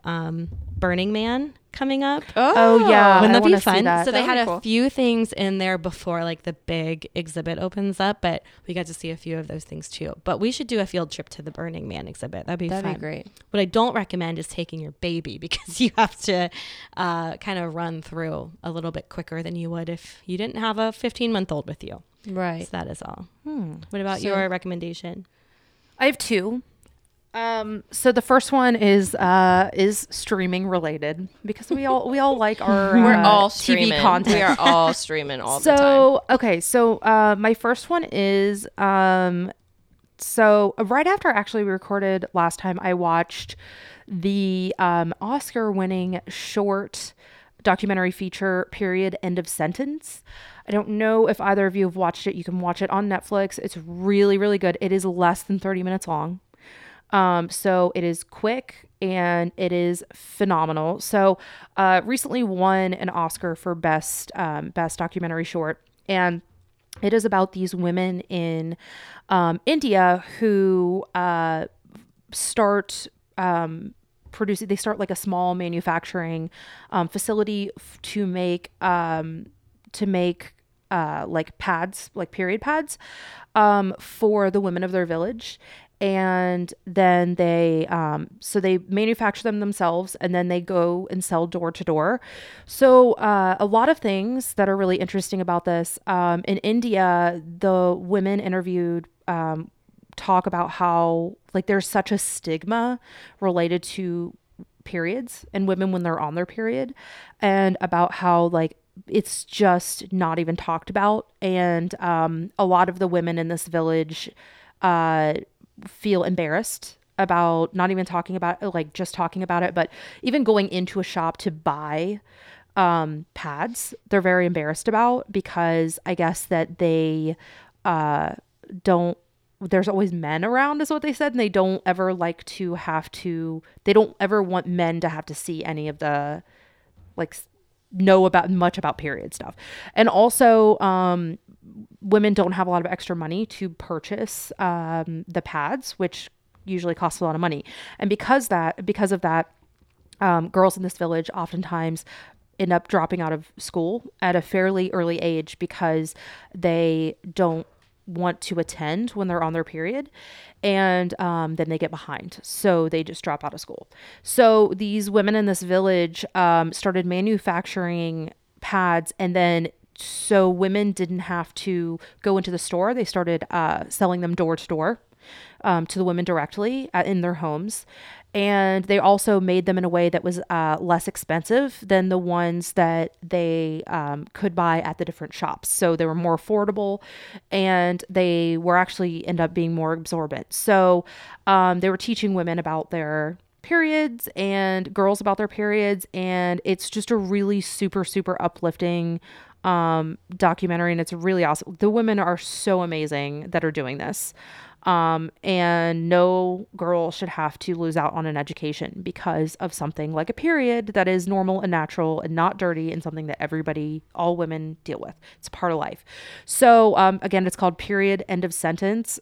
Burning Man coming up. Oh yeah. Wouldn't that be fun? So they had a few things in there before like the big exhibit opens up, but we got to see a few of those things too. But we should do a field trip to the Burning Man exhibit. That'd be fun. That'd be great. What I don't recommend is taking your baby, because you have to kind of run through a little bit quicker than you would if you didn't have a 15-month-old with you. Right. So that is all. What about your recommendation? I have two. So the first one is streaming related, because we all like our we're all streaming. TV content. We are all streaming all the time. So my first one is right after actually we recorded last time, I watched the Oscar-winning short documentary feature Period End of Sentence. I don't know if either of you have watched it. You can watch it on Netflix. It's really, really good. It is less than 30 minutes long. So it is quick and it is phenomenal. So, recently won an Oscar for best documentary short. And it is about these women in, India who, start like a small manufacturing, facility to make like pads, like period pads, for the women of their village. And then they manufacture them themselves, and then they go and sell door to door. So a lot of things that are really interesting about this. In India, the women interviewed talk about how like there's such a stigma related to periods and women when they're on their period, and about how like it's just not even talked about. And a lot of the women in this village feel embarrassed about not even talking about, like just talking about it, but even going into a shop to buy pads, they're very embarrassed about, because I guess that they there's always men around is what they said. And they don't ever like to they don't ever want men to have to see any of the like know about much about period stuff. And also women don't have a lot of extra money to purchase the pads, which usually costs a lot of money. And because of that, girls in this village oftentimes end up dropping out of school at a fairly early age because they don't want to attend when they're on their period, and then they get behind, so they just drop out of school. So these women in this village started manufacturing pads, and then so women didn't have to go into the store. They started selling them door to door to the women directly in their homes. And they also made them in a way that was less expensive than the ones that they could buy at the different shops. So they were more affordable, and they were actually end up being more absorbent. So they were teaching women about their periods and girls about their periods. And it's just a really super, super uplifting documentary, and it's really awesome. The women are so amazing that are doing this. And no girl should have to lose out on an education because of something like a period that is normal and natural and not dirty, and something that all women deal with. It's part of life. So, again, it's called Period End of Sentence.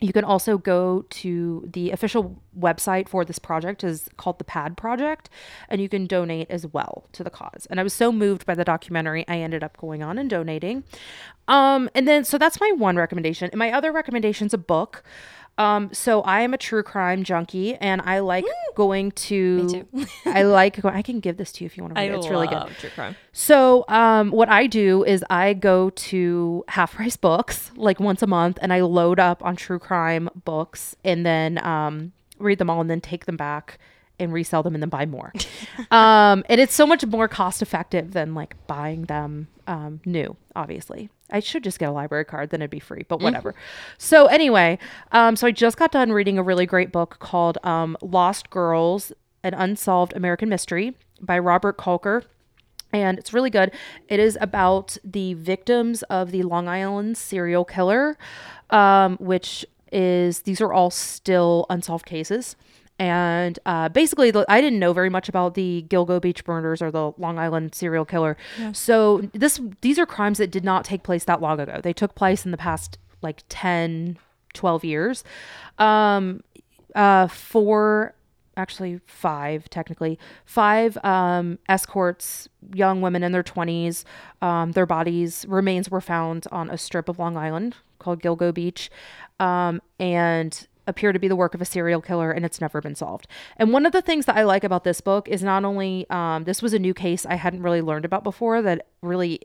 You can also go to the official website for this project, is called the Pad Project, and you can donate as well to the cause. And I was so moved by the documentary, I ended up going on and donating. So that's my one recommendation. And my other recommendation's a book. So I am a true crime junkie, and I like going to, me too. I can give this to you if you want to read it. It's really good. I love true crime. So, what I do is I go to Half Price Books like once a month, and I load up on true crime books, and then, read them all, and then take them back and resell them, and then buy more. And it's so much more cost effective than like buying them, new, obviously. I should just get a library card, then it'd be free, but whatever. So anyway, so I just got done reading a really great book called Lost Girls, An Unsolved American Mystery by Robert Kolker. And it's really good. It is about the victims of the Long Island serial killer, which is, these are all still unsolved cases. And basically, I didn't know very much about the Gilgo Beach murders or the Long Island serial killer. Yeah. So these are crimes that did not take place that long ago. They took place in the past like 10, 12 years. Five escorts, young women in their 20s, their remains were found on a strip of Long Island called Gilgo Beach, and appear to be the work of a serial killer, and it's never been solved. And one of the things that I like about this book is not only this was a new case I hadn't really learned about before that really,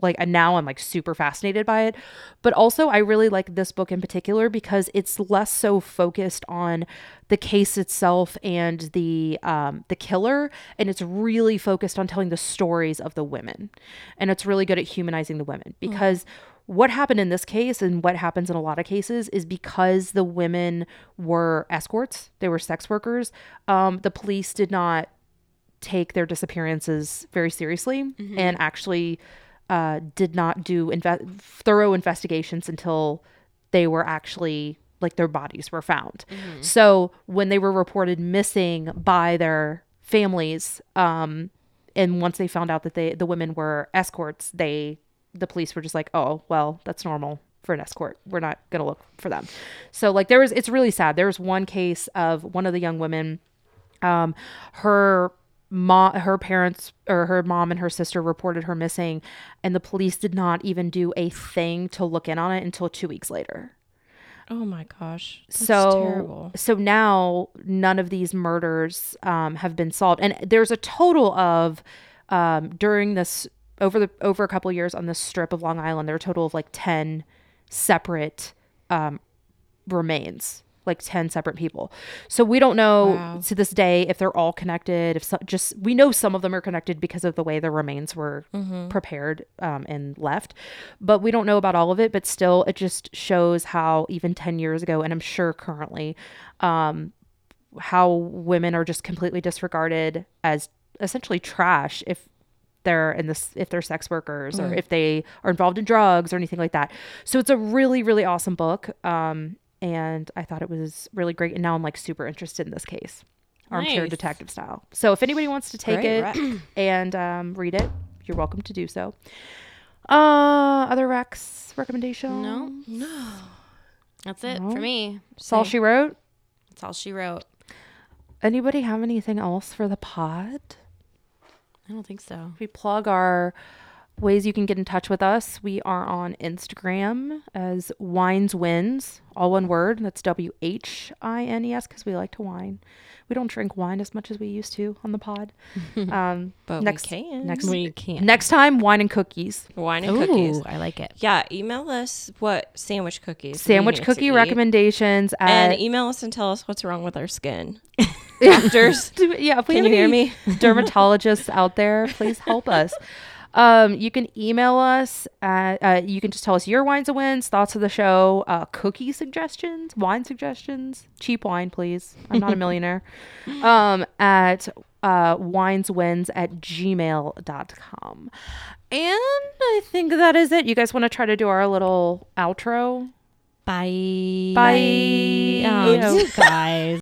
like, and now I'm like super fascinated by it, but also I really like this book in particular because it's less so focused on the case itself and the killer, and it's really focused on telling the stories of the women, and it's really good at humanizing the women because. Mm-hmm. What happened in this case and what happens in a lot of cases is because the women were escorts, they were sex workers, the police did not take their disappearances very seriously mm-hmm. and actually did not do thorough investigations until they were actually, like, their bodies were found. Mm-hmm. So when they were reported missing by their families, and once they found out that the women were escorts, the police were just like, oh, well, that's normal for an escort. We're not going to look for them. So, like, it's really sad. There was one case of one of the young women, her mom and her sister reported her missing, and the police did not even do a thing to look in on it until 2 weeks later. Oh my gosh. That's terrible. So now none of these murders, have been solved. And there's a total of, during this, over a couple of years on this strip of Long Island, there were a total of like 10 separate remains, like 10 separate people. So we don't know to this day if they're all connected. We know some of them are connected because of the way the remains were mm-hmm. prepared and left, but we don't know about all of it. But still, it just shows how even 10 years ago, and I'm sure currently, how women are just completely disregarded as essentially trash if they're sex workers or if they are involved in drugs or anything like that. So it's a really, really awesome book. And I thought it was really great. And now I'm like super interested in this case, armchair detective style. So if anybody wants to take it and read it, you're welcome to do so. Other Rex recommendation? No. That's it for me. That's all she wrote. That's all she wrote. Anybody have anything else for the pod? I don't think so. We plug our ways you can get in touch with us. We are on Instagram as Wines Wins, all one word. That's WHINES because we like to wine. We don't drink wine as much as we used to on the pod. But we can. Next time, wine and cookies. Wine and cookies. I like it. Yeah. Email us what sandwich cookies. Sandwich cookie recommendations. And email us and tell us what's wrong with our skin. Doctors, yeah, please. Can you hear me? Dermatologists out there, please help us. You can email us at, you can just tell us your wines and wins, thoughts of the show, cookie suggestions, wine suggestions, cheap wine, please. I'm not a millionaire. At wineswins@gmail.com. And I think that is it. You guys want to try to do our little outro? Bye. Guys.